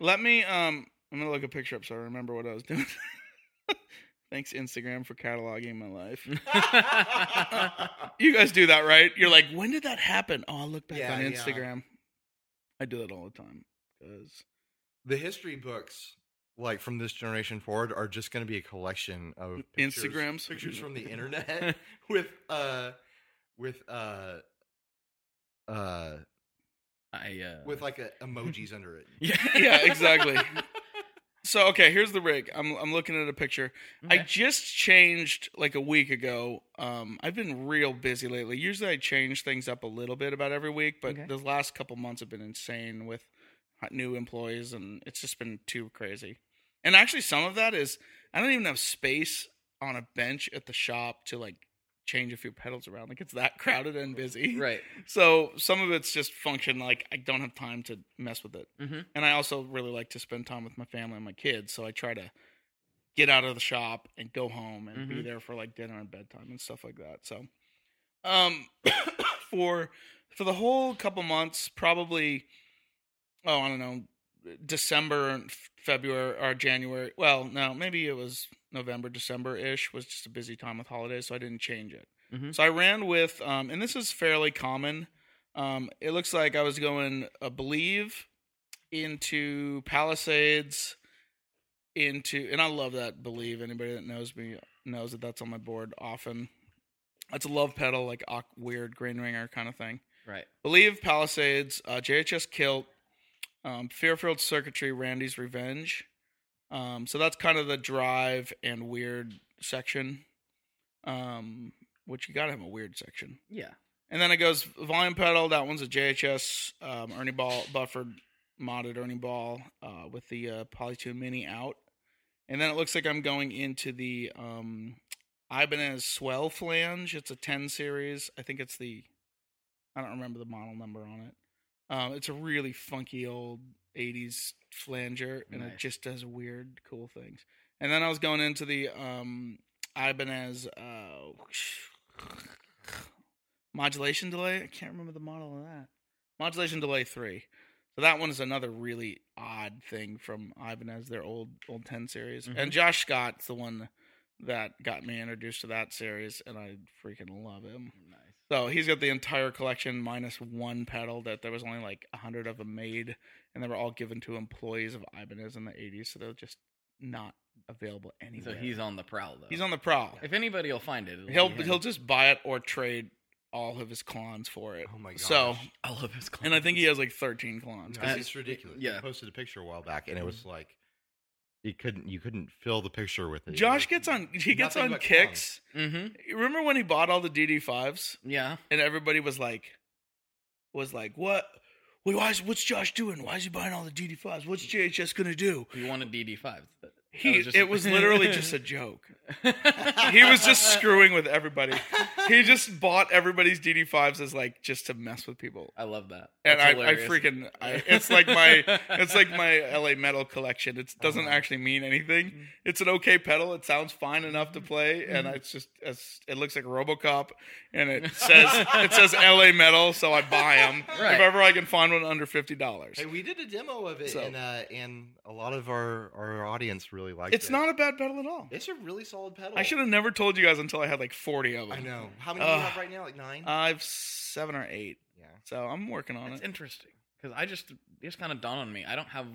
Let me, um, I'm going to look a picture up so I remember what I was doing. Thanks, Instagram, for cataloging my life. You guys do that, right? You're like, when did that happen? Oh, I'll look back yeah, on Instagram. Yeah. I do that all the time. Because the history books, like, from this generation forward are just going to be a collection of pictures, Instagrams. Pictures from the internet with, uh, with, uh, uh, I, uh... with like a, emojis under it. Yeah, yeah, exactly. So okay, here's the rig. I'm I'm looking at a picture. Okay. I just changed like a week ago. Um, I've been real busy lately. Usually I change things up a little bit about every week, but okay. The last couple months have been insane with new employees, and it's just been too crazy. And actually, some of that is I don't even have space on a bench at the shop to like. Change a few pedals around. Like it's that crowded and busy. Right. So some of it's just function. Like I don't have time to mess with it. Mm-hmm. And I also really like to spend time with my family and my kids. So I try to get out of the shop and go home and mm-hmm. be there for like dinner and bedtime and stuff like that. So, um, for, for the whole couple months, probably, oh, I don't know, December and February or January. Well, no, maybe it was November, December-ish was just a busy time with holidays, so I didn't change it. Mm-hmm. So I ran with, um, and this is fairly common. Um, it looks like I was going, I believe, into Palisades, into, and I love that Believe. Anybody that knows me knows that that's on my board often. That's a love pedal, like weird green ringer kind of thing. Right. Believe, Palisades, uh, J H S Kilt, Um, Fearfield Circuitry, Randy's Revenge. Um, so that's kind of the drive and weird section, um, which you got to have a weird section. Yeah. And then it goes volume pedal. That one's a J H S um, Ernie Ball, buffered, modded Ernie Ball uh, with the uh, Polytune Mini out. And then it looks like I'm going into the um, Ibanez Swell flange. It's a ten series. I think it's the, I don't remember the model number on it. Um, it's a really funky old eighties flanger, and nice. It just does weird, cool things. And then I was going into the um, Ibanez... Uh, Modulation Delay? I can't remember the model of that. Modulation Delay three. So that one is another really odd thing from Ibanez, their old old ten series. Mm-hmm. And Josh Scott's the one that got me introduced to that series, and I freaking love him. Nice. So he's got the entire collection minus one pedal that there was only like one hundred of them made, and they were all given to employees of Ibanez in the eighties, so they're just not available anywhere. So he's on the prowl, though. He's on the prowl. If anybody will find it, he'll he'll just buy it or trade all of his clones for it. Oh my god! So all of his clones, and I think he has like thirteen clones. No, it's ridiculous. Yeah, he posted a picture a while back, and it was like you couldn't you couldn't fill the picture with it. Josh gets on he gets Nothing on kicks. Mm-hmm. Remember when he bought all the D D fives? Yeah, and everybody was like, was like, what? Wait, why is, what's Josh doing? Why is he buying all the D D fives? What's J H S gonna do? He wanted D D fives. He, was just... It was literally just a joke. He was just screwing with everybody. He just bought everybody's D D fives as like just to mess with people. I love that. That's and I, I freaking, I, it's like my, it's like my L A Metal collection. It doesn't oh, wow. actually mean anything. It's an okay pedal. It sounds fine enough to play, and mm-hmm. it's just, it's, it looks like RoboCop, and it says it says L A Metal, so I buy them right. if ever I can find one under fifty dollars. Hey, we did a demo of it, so. and uh, and a lot of our our audience really. Really liked it's it. Not a bad pedal at all. It's a really solid pedal. I should have never told you guys until I had like forty of them. I know. How many uh, do you have right now? Like nine? I have seven or eight. Yeah. So I'm working on That's it. It's interesting because I just, it just kind of dawned on me. I don't have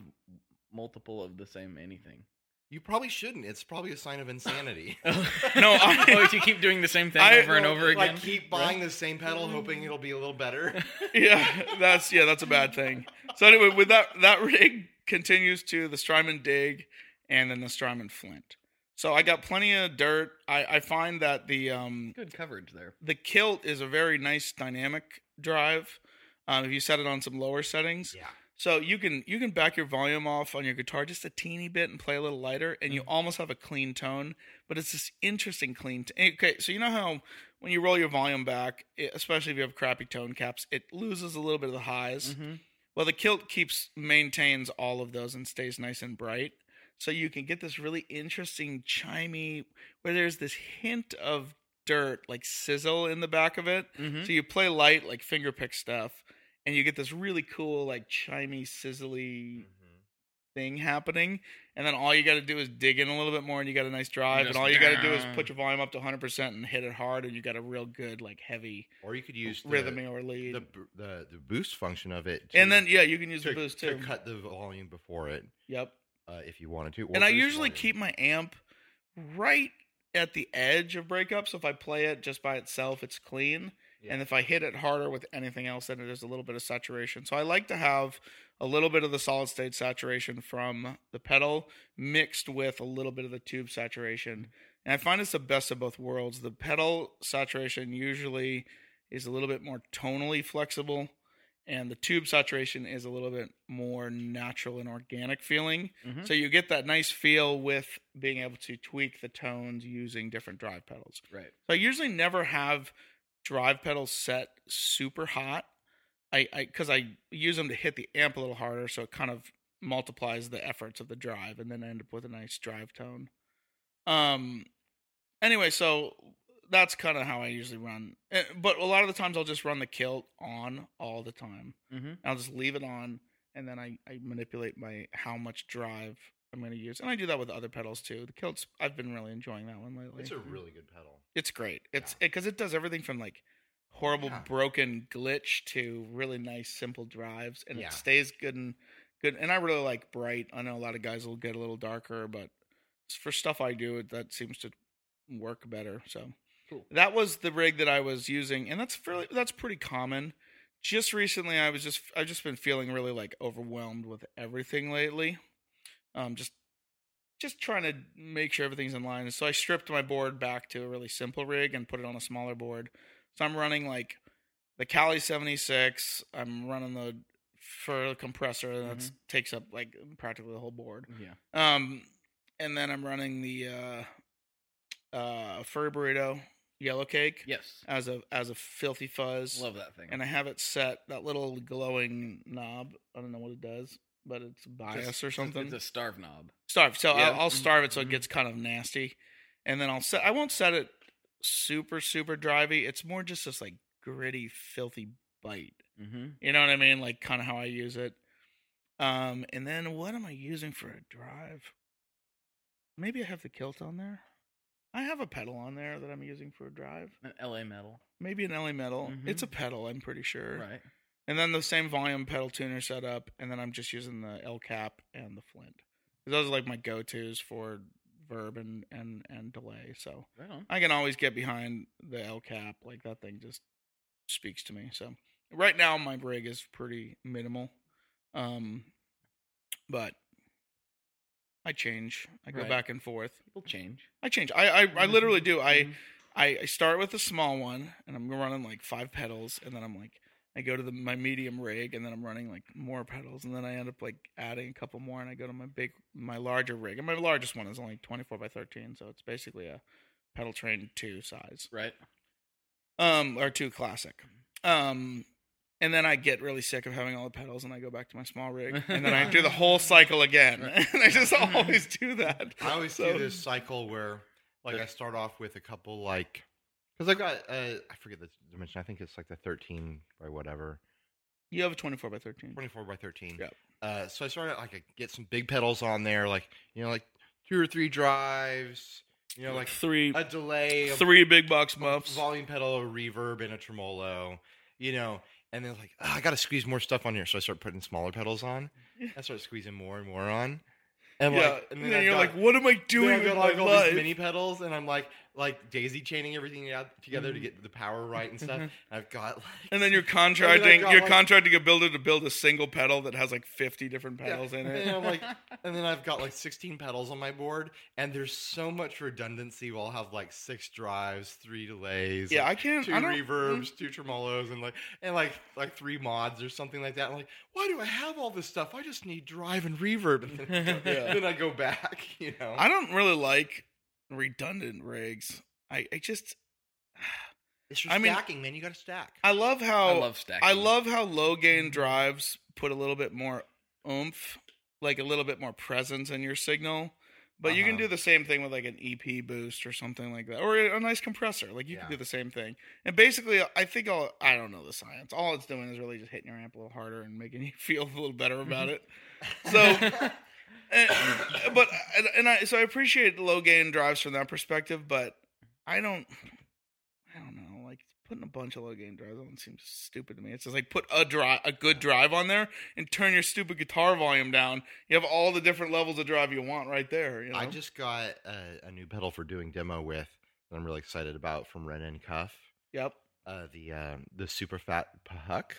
multiple of the same anything. You probably shouldn't. It's probably a sign of insanity. no, I, oh, if you keep doing the same thing I, over and over again. Like keep buying right? the same pedal, hoping it'll be a little better. yeah, that's yeah, that's a bad thing. So anyway, with that that rig continues to the Strymon Dig. And then the Strymon Flint. So I got plenty of dirt. I, I find that the um, good coverage there. The kilt is a very nice dynamic drive. Um, if you set it on some lower settings, yeah. So you can you can back your volume off on your guitar just a teeny bit and play a little lighter, and you almost have a clean tone. But it's this interesting clean. T- okay, so you know how when you roll your volume back, it, especially if you have crappy tone caps, it loses a little bit of the highs. Mm-hmm. Well, the kilt keeps maintains all of those and stays nice and bright. So you can get this really interesting chimey, where there's this hint of dirt, like sizzle in the back of it. Mm-hmm. So you play light, like fingerpick stuff, and you get this really cool, like chimey, sizzly mm-hmm. thing happening. And then all you got to do is dig in a little bit more, and you got a nice drive. Just, and all you got to do is put your volume up to one hundred percent and hit it hard, and you got a real good, like heavy. Or you could use rhythming the, or lead the, the the boost function of it. To, and then yeah, you can use to, the boost too to cut the volume before it. Yep. Uh, if you wanted to. And I usually keep my amp right at the edge of breakup. So if I play it just by itself, it's clean. Yeah. And if I hit it harder with anything else, then there's a little bit of saturation. So I like to have a little bit of the solid state saturation from the pedal mixed with a little bit of the tube saturation. And I find it's the best of both worlds. The pedal saturation usually is a little bit more tonally flexible. And the tube saturation is a little bit more natural and organic feeling. Mm-hmm. So you get that nice feel with being able to tweak the tones using different drive pedals. Right. So I usually never have drive pedals set super hot. I, I because I use them to hit the amp a little harder, so it kind of multiplies the efforts of the drive, and then I end up with a nice drive tone. Um. Anyway, so... That's kind of how I usually run. But a lot of the times I'll just run the kilt on all the time. Mm-hmm. I'll just leave it on, and then I, I manipulate my how much drive I'm going to use. And I do that with other pedals, too. The kilt's, I've been really enjoying that one lately. It's a really good pedal. It's great. It's because yeah. it, it does everything from, like, horrible yeah. broken glitch to really nice, simple drives. And yeah. it stays good and good. And I really like bright. I know a lot of guys will get a little darker, but for stuff I do, that seems to work better, so... Cool. That was the rig that I was using, and that's fairly that's pretty common. Just recently, I was just I've just been feeling really like overwhelmed with everything lately. Um, just just trying to make sure everything's in line. And so I stripped my board back to a really simple rig and put it on a smaller board. So I'm running like the Cali seventy-six, I'm running the for the compressor, and that mm-hmm. takes up like practically the whole board. Yeah. Um, and then I'm running the uh, uh, Furry Burrito Yellow Cake. Yes. As a as a filthy fuzz. Love that thing. And I have it set that little glowing knob. I don't know what it does, but it's bias it's, or something. It's a starve knob. Starve. So yeah. I'll, I'll starve it so it gets kind of nasty, and then I'll set. I won't set it super super drivey. It's more just this like gritty filthy bite. Mm-hmm. You know what I mean? Like kind of how I use it. Um, and then what am I using for a drive? Maybe I have the kilt on there. I have a pedal on there that I'm using for a drive. An L A Metal. Maybe an L A Metal. Mm-hmm. It's a pedal, I'm pretty sure. Right. And then the same volume pedal tuner set up, and then I'm just using the L-cap and the Flint. Those are like my go-tos for verb and, and, and delay. So right on. I can always get behind the L-cap. Like that thing just speaks to me. So right now my rig is pretty minimal. Um, but... I change. I go right. back and forth. People change. I change. I I, I literally do. I, mm-hmm. I I start with a small one, and I'm running like five pedals, and then I'm like, I go to the, my medium rig, and then I'm running like more pedals, and then I end up like adding a couple more, and I go to my big, my larger rig, and my largest one is only twenty-four by thirteen, so it's basically a pedal train two size, right? Um, or two classic. Um. And then I get really sick of having all the pedals, and I go back to my small rig, and then I do the whole cycle again. Right. And I just always do that. I always so. do this cycle where, like, I start off with a couple, like, because I've got, uh, I forget the dimension. I think it's like the thirteen by whatever. You have a twenty-four by thirteen. twenty-four by thirteen. Yep. Uh, so I start out, like, I get some big pedals on there, like, you know, like two or three drives, you know, like three a delay, three a, big box muffs, volume pedal, a reverb, and a tremolo, you know. And then like, oh, I got to squeeze more stuff on here. So I start putting smaller pedals on. I start squeezing more and more on. And, yeah. like, and then, and then you're got, like, what am I doing I've got, with like, my all life? These mini pedals. And I'm like, like daisy chaining everything out together mm-hmm. to get the power right and stuff. And I've got like... And then you're contracting then you're like, contracting a builder to build a single pedal that has like fifty different pedals yeah. in it. And then, I'm like, and then I've got like sixteen pedals on my board. And there's so much redundancy. We'll have like six drives, three delays. Yeah, like I can't... Two I reverbs, mm-hmm. two tremolos, and like and like like three mods or something like that. I'm like, why do I have all this stuff? I just need drive and reverb. And then, yeah. then I go back, you know. I don't really like... redundant rigs. I, I just it's just I stacking, mean, man. You got to stack. I love how I love stacking. I love how low gain drives put a little bit more oomph, like a little bit more presence in your signal. But uh-huh. you can do the same thing with like an E P boost or something like that, or a nice compressor. Like you yeah. can do the same thing. And basically, I think all I don't know the science. All it's doing is really just hitting your amp a little harder and making you feel a little better about it. So. And, but and I so I appreciate low gain drives from that perspective, but I don't, I don't know. Like putting a bunch of low gain drives on seems stupid to me. It's just like put a drive, a good drive on there, and turn your stupid guitar volume down. You have all the different levels of drive you want right there. You know? I just got a, a new pedal for doing demo with that I'm really excited about from Ren and Cuff. Yep. Uh, the um, the super fat Pahuck.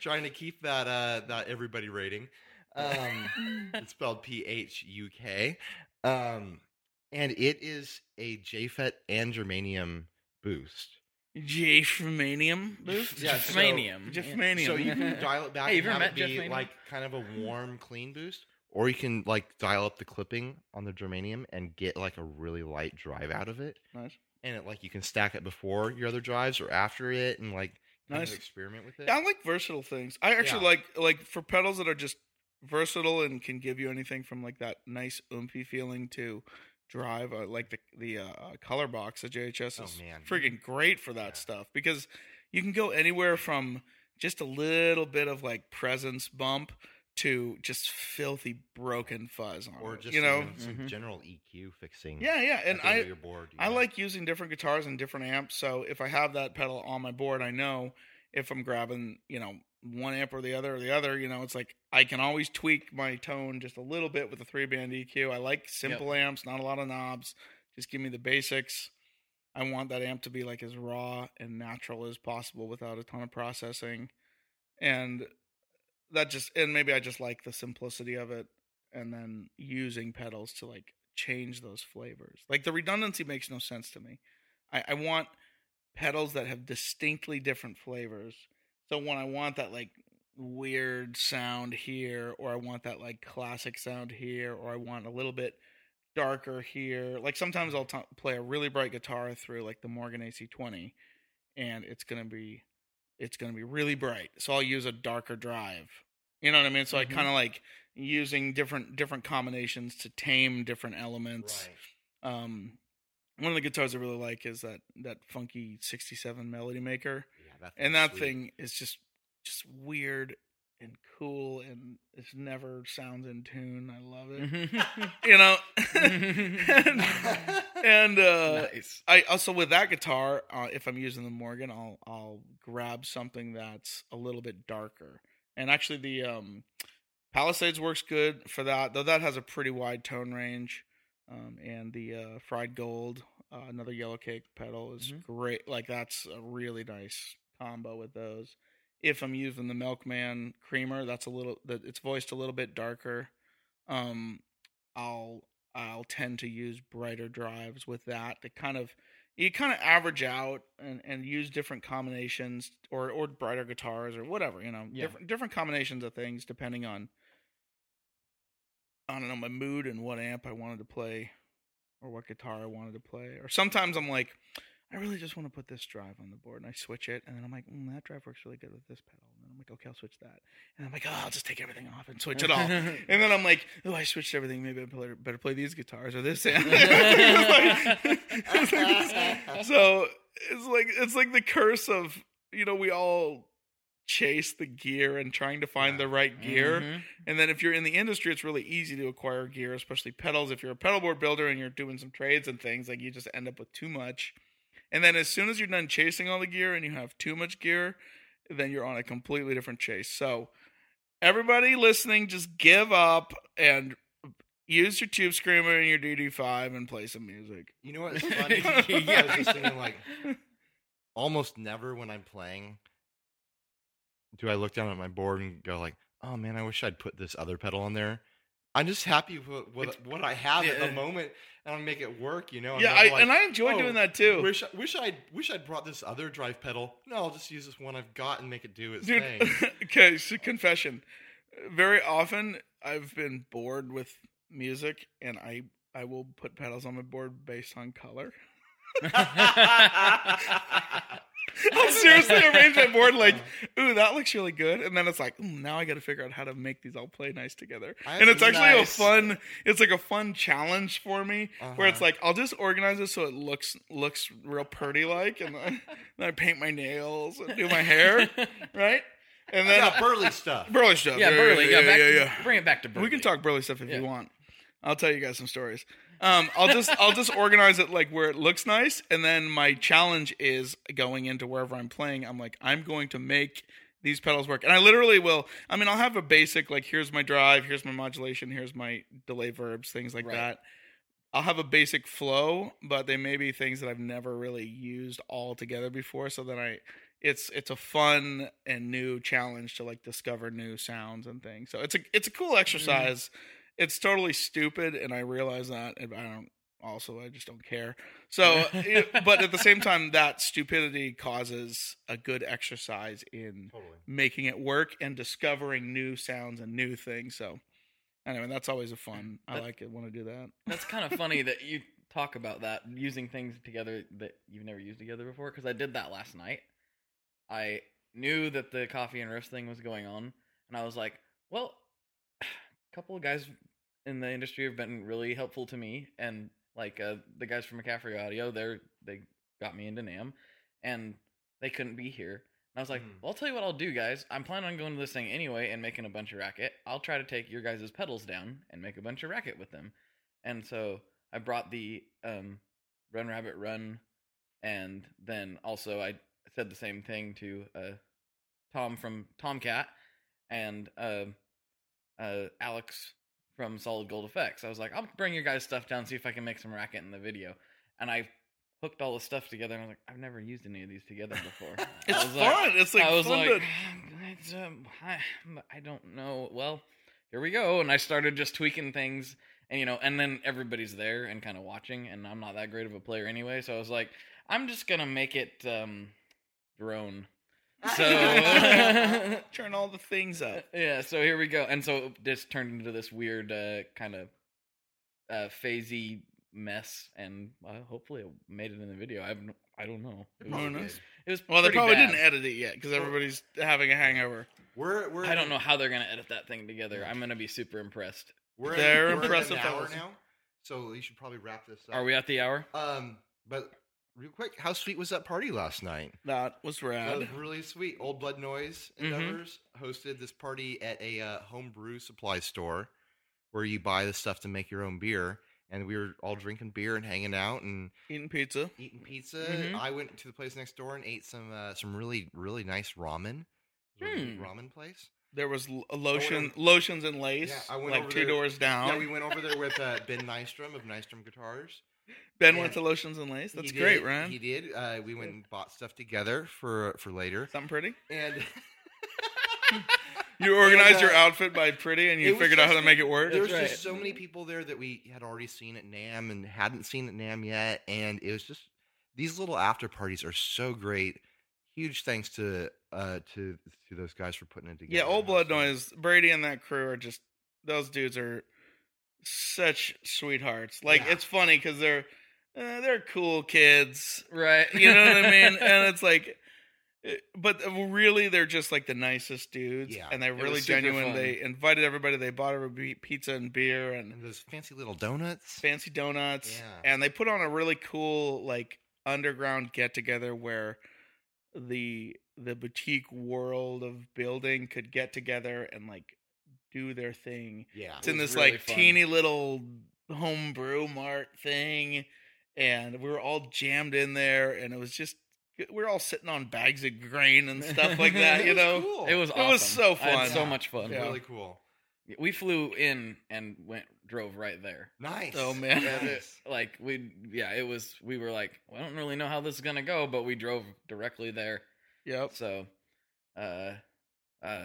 Trying to keep that uh that everybody rating. Um it's spelled P H U K. Um and it is a J F E T and germanium boost. Germanium boost? Yeah, germanium. So, germanium. So you can dial it back hey, and have it be germanium? Like kind of a warm clean boost, or you can like dial up the clipping on the germanium and get like a really light drive out of it. Nice. And it like you can stack it before your other drives or after it and like Nice. Kind of experiment with it. Yeah, I like versatile things. I actually yeah. like like for pedals that are just versatile and can give you anything from like that nice oomphy feeling to drive. Uh, like the the uh, color box at J H S is oh, man. freaking great for that yeah. stuff, because you can go anywhere from just a little bit of like presence bump to just filthy broken fuzz on or it, just you know some mm-hmm. general E Q fixing. Yeah, yeah, and I your board, I know? Like using different guitars and different amps. So if I have that pedal on my board, I know if I'm grabbing you know one amp or the other or the other, you know it's like I can always tweak my tone just a little bit with a three band E Q. I like simple yep. amps, not a lot of knobs. Just give me the basics. I want that amp to be like as raw and natural as possible without a ton of processing, and that just and maybe I just like the simplicity of it, and then using pedals to like change those flavors. Like the redundancy makes no sense to me. I, I want pedals that have distinctly different flavors. So when I want that like weird sound here, or I want that like classic sound here, or I want a little bit darker here. Like sometimes I'll t- play a really bright guitar through like the Morgan A C twenty, and it's gonna be it's gonna be really bright. So I'll use a darker drive. You know what I mean? So mm-hmm. I kind of like using different different combinations to tame different elements. Right. Um, one of the guitars I really like is that that funky sixty-seven Melody Maker, yeah, that and that sweet. thing is just just weird and cool, and it never sounds in tune. I love it. You know? and and uh, nice. I also, with that guitar, uh, if I'm using the Morgan, I'll, I'll grab something that's a little bit darker. And actually the um, Palisades works good for that, though that has a pretty wide tone range. Um, and the uh, Fried Gold, uh, another Yellow Cake pedal is mm-hmm. great. Like that's a really nice combo with those. If I'm using the Milkman Creamer, that's a little that it's voiced a little bit darker. Um, I'll I'll tend to use brighter drives with that to kind of you kind of average out and, and use different combinations or, or brighter guitars or whatever, you know, yeah. different different combinations of things depending on I don't know my mood and what amp I wanted to play or what guitar I wanted to play. Or sometimes I'm like, I really just want to put this drive on the board, and I switch it, and then I'm like, mm, that drive works really good with this pedal. And then I'm like, okay, I'll switch that. And I'm like, oh, I'll just take everything off and switch it all. And then I'm like, oh, I switched everything. Maybe I better play these guitars or this. Amp. It's like, it's like this. So it's like it's like the curse of, you know, we all chase the gear and trying to find yeah. the right gear. Mm-hmm. And then if you're in the industry, it's really easy to acquire gear, especially pedals. If you're a pedal board builder and you're doing some trades and things, like you just end up with too much. And then as soon as you're done chasing all the gear and you have too much gear, then you're on a completely different chase. So everybody listening, just give up and use your Tube Screamer and your D D five and play some music. You know what's funny? Yeah, I was just thinking, like, almost never when I'm playing do I look down at my board and go like, oh, man, I wish I'd put this other pedal on there. I'm just happy with what, what I have yeah. at the moment, and I'll make it work, you know. And yeah, I, like, and I enjoy oh, doing that too. Wish, wish I wish I'd brought this other drive pedal. No, I'll just use this one I've got and make it do its Dude, thing. Okay, so confession. Very often, I've been bored with music, and I I will put pedals on my board based on color. I'll seriously arrange my board like, ooh, that looks really good. And then it's like, ooh, now I got to figure out how to make these all play nice together. That's and it's actually nice. a fun, it's like a fun challenge for me uh-huh. where it's like, I'll just organize it so it looks looks real purdy-like. And then I paint my nails and do my hair, right? And then yeah, burly stuff. Burly stuff. Yeah, yeah burly. Yeah, yeah, back yeah, yeah. To, bring it back to burly. We can talk burly stuff if yeah. you want. I'll tell you guys some stories. Um, I'll just I'll just organize it like where it looks nice, and then my challenge is going into wherever I'm playing. I'm like, I'm going to make these pedals work, and I literally will. I mean, I'll have a basic like, here's my drive, here's my modulation, here's my delay verbs, things like right. that. I'll have a basic flow, but they may be things that I've never really used all together before. So then I, it's it's a fun and new challenge to like discover new sounds and things. So it's a it's a cool exercise. Mm. It's totally stupid, and I realize that. And I don't. Also, I just don't care. So, it, but at the same time, that stupidity causes a good exercise in totally. making it work and discovering new sounds and new things. So, anyway, that's always a fun. I that, like it. Want to do that? That's kind of funny that you talk about that using things together that you've never used together before. Because I did that last night. I knew that the Coffee and Riffs thing was going on, and I was like, well, a couple of guys in the industry have been really helpful to me, and like uh, the guys from McCaffrey Audio, they're they got me into NAMM, and they couldn't be here. And I was like, mm. well, I'll tell you what I'll do, guys. I'm planning on going to this thing anyway and making a bunch of racket. I'll try to take your guys' pedals down and make a bunch of racket with them. And so I brought the um, Run Rabbit Run, and then also I said the same thing to uh, Tom from Tomcat, and uh, uh, Alex from Solid Gold Effects. I was like, I'll bring your guys' stuff down, see if I can make some racket in the video. And I hooked all the stuff together, and I was like, I've never used any of these together before. It's fun. Like, it's like I was fun like, to... um, I, I don't know. Well, here we go. And I started just tweaking things, and you know, and then everybody's there and kind of watching, and I'm not that great of a player anyway. So I was like, I'm just going to make it um, your own. So turn all the things up. Yeah, so here we go. And so this turned into this weird uh, kind of uh, phasey mess, and uh, hopefully it made it in the video. I haven't. I don't know. It was, oh, no. It was well, they probably bad. Didn't edit it yet because everybody's having a hangover. We're, we're I don't know how they're going to edit that thing together. I'm going to be super impressed. We're they're at, impressed we're at an hour now, so you should probably wrap this up. Are we at the hour? Um, but real quick, how sweet was that party last night? That was rad. That was really sweet. Old Blood Noise and mm-hmm. others hosted this party at a uh, home brew supply store where you buy the stuff to make your own beer. And we were all drinking beer and hanging out and eating pizza. Eating pizza. Mm-hmm. I went to the place next door and ate some uh, some really really nice ramen. Hmm. Ramen place. There was lotion, oh, lotions and lace. Yeah, I went like over two there. Doors down. Yeah, we went over there with uh, Ben Nystrom of Nystrom Guitars. Ben and went to lotions and lace. That's great, Ryan. He did. Uh, we went and bought stuff together for for later. Something pretty. And. You organized and, uh, your outfit by pretty, and you figured just, out how to make it work? There was right. just so many people there that we had already seen at NAMM and hadn't seen at NAMM yet, and it was just – these little after parties are so great. Huge thanks to uh, to to those guys for putting it together. Yeah, Old Blood Noise, Brady and that crew are just – those dudes are such sweethearts. Like, yeah. It's funny because they're, uh, they're cool kids. Right. You know what I mean? And it's like – but really, they're just like the nicest dudes, yeah, and they're really genuine. Fun. They invited everybody. They bought everybody pizza and beer, and, and those fancy little donuts. Fancy donuts, yeah. And they put on a really cool like underground get together where the the boutique world of building could get together and like do their thing. Yeah, it's it in this really like fun. Teeny little homebrew mart thing, and we were all jammed in there, and it was just. We're all sitting on bags of grain and stuff like that, you know? Cool. It was awesome. It was so fun. I had so yeah. much fun. Yeah. Really cool. We flew in and went drove right there. Nice. Oh, man. Nice. Like, we, yeah, it was, we were like, well, I don't really know how this is going to go, but we drove directly there. Yep. So, uh, uh,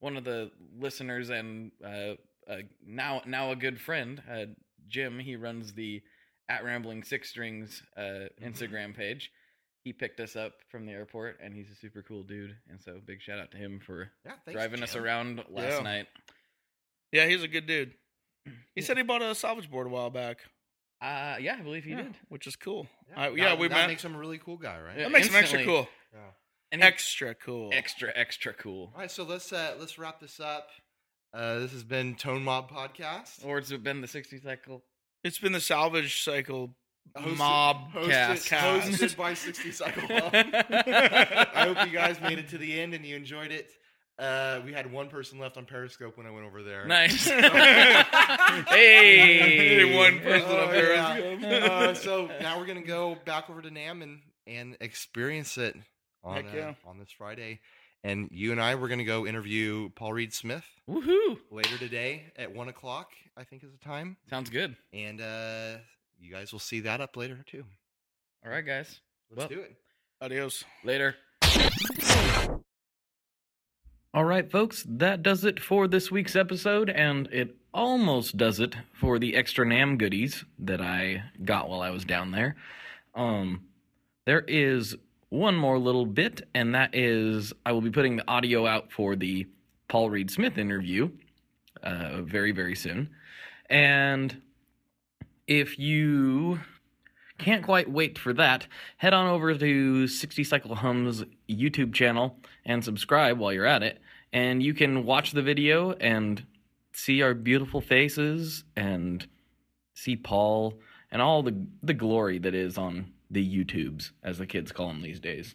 one of the listeners and uh, uh, now now a good friend, uh, Jim, he runs the at Rambling Six Strings uh, mm-hmm. Instagram page. He picked us up from the airport, and he's a super cool dude. And so, big shout out to him for yeah, thanks, driving Jim. Us around last yeah. night. Yeah, he's a good dude. He yeah. said he bought a salvage board a while back. Uh, yeah, I believe he yeah. did, which is cool. Yeah, uh, yeah that, we that met. makes him a really cool guy, right? That yeah, makes instantly. him extra cool. Yeah. And he, extra cool. Extra, extra cool. All right, so let's uh, let's wrap this up. Uh, this has been Tone Mob Podcast, or it's been the sixty Cycle. It's been the Salvage Cycle. Hosted, mob hosted, cast. Hosted by sixty Cycle Hum. I hope you guys made it to the end and you enjoyed it. Uh, we had one person left on Periscope when I went over there. Nice. Hey, one person oh, on Periscope. Yeah. Uh, so now we're gonna go back over to NAMM and, and experience it on Heck yeah. uh, on this Friday. And you and I, we're going to go interview Paul Reed Smith. Woohoo! Later today at one o'clock, I think is the time. Sounds good. And. Uh, You guys will see that up later, too. All right, guys. Let's well, do it. Adios. Later. All right, folks. That does it for this week's episode, and it almost does it for the extra NAMM goodies that I got while I was down there. Um, there is one more little bit, and that is I will be putting the audio out for the Paul Reed Smith interview uh, very, very soon. And... if you can't quite wait for that, head on over to sixty Cycle Hum's YouTube channel and subscribe while you're at it. And you can watch the video and see our beautiful faces and see Paul and all the, the glory that is on the YouTubes, as the kids call them these days.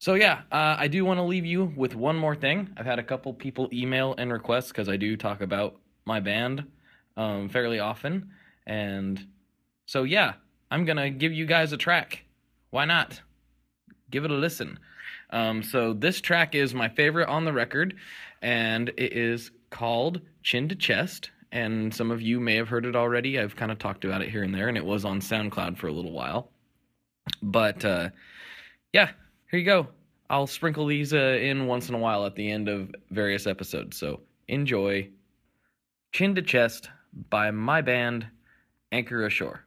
So yeah, uh, I do want to leave you with one more thing. I've had a couple people email and request because I do talk about my band. Um, fairly often, and so yeah, I'm gonna give you guys a track. Why not? Give it a listen. Um, so this track is my favorite on the record, and it is called Chin to Chest, and some of you may have heard it already. I've kind of talked about it here and there, and it was on SoundCloud for a little while. But uh, yeah, here you go. I'll sprinkle these uh, in once in a while at the end of various episodes, so enjoy Chin to Chest by my band, Anchor Ashore.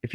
If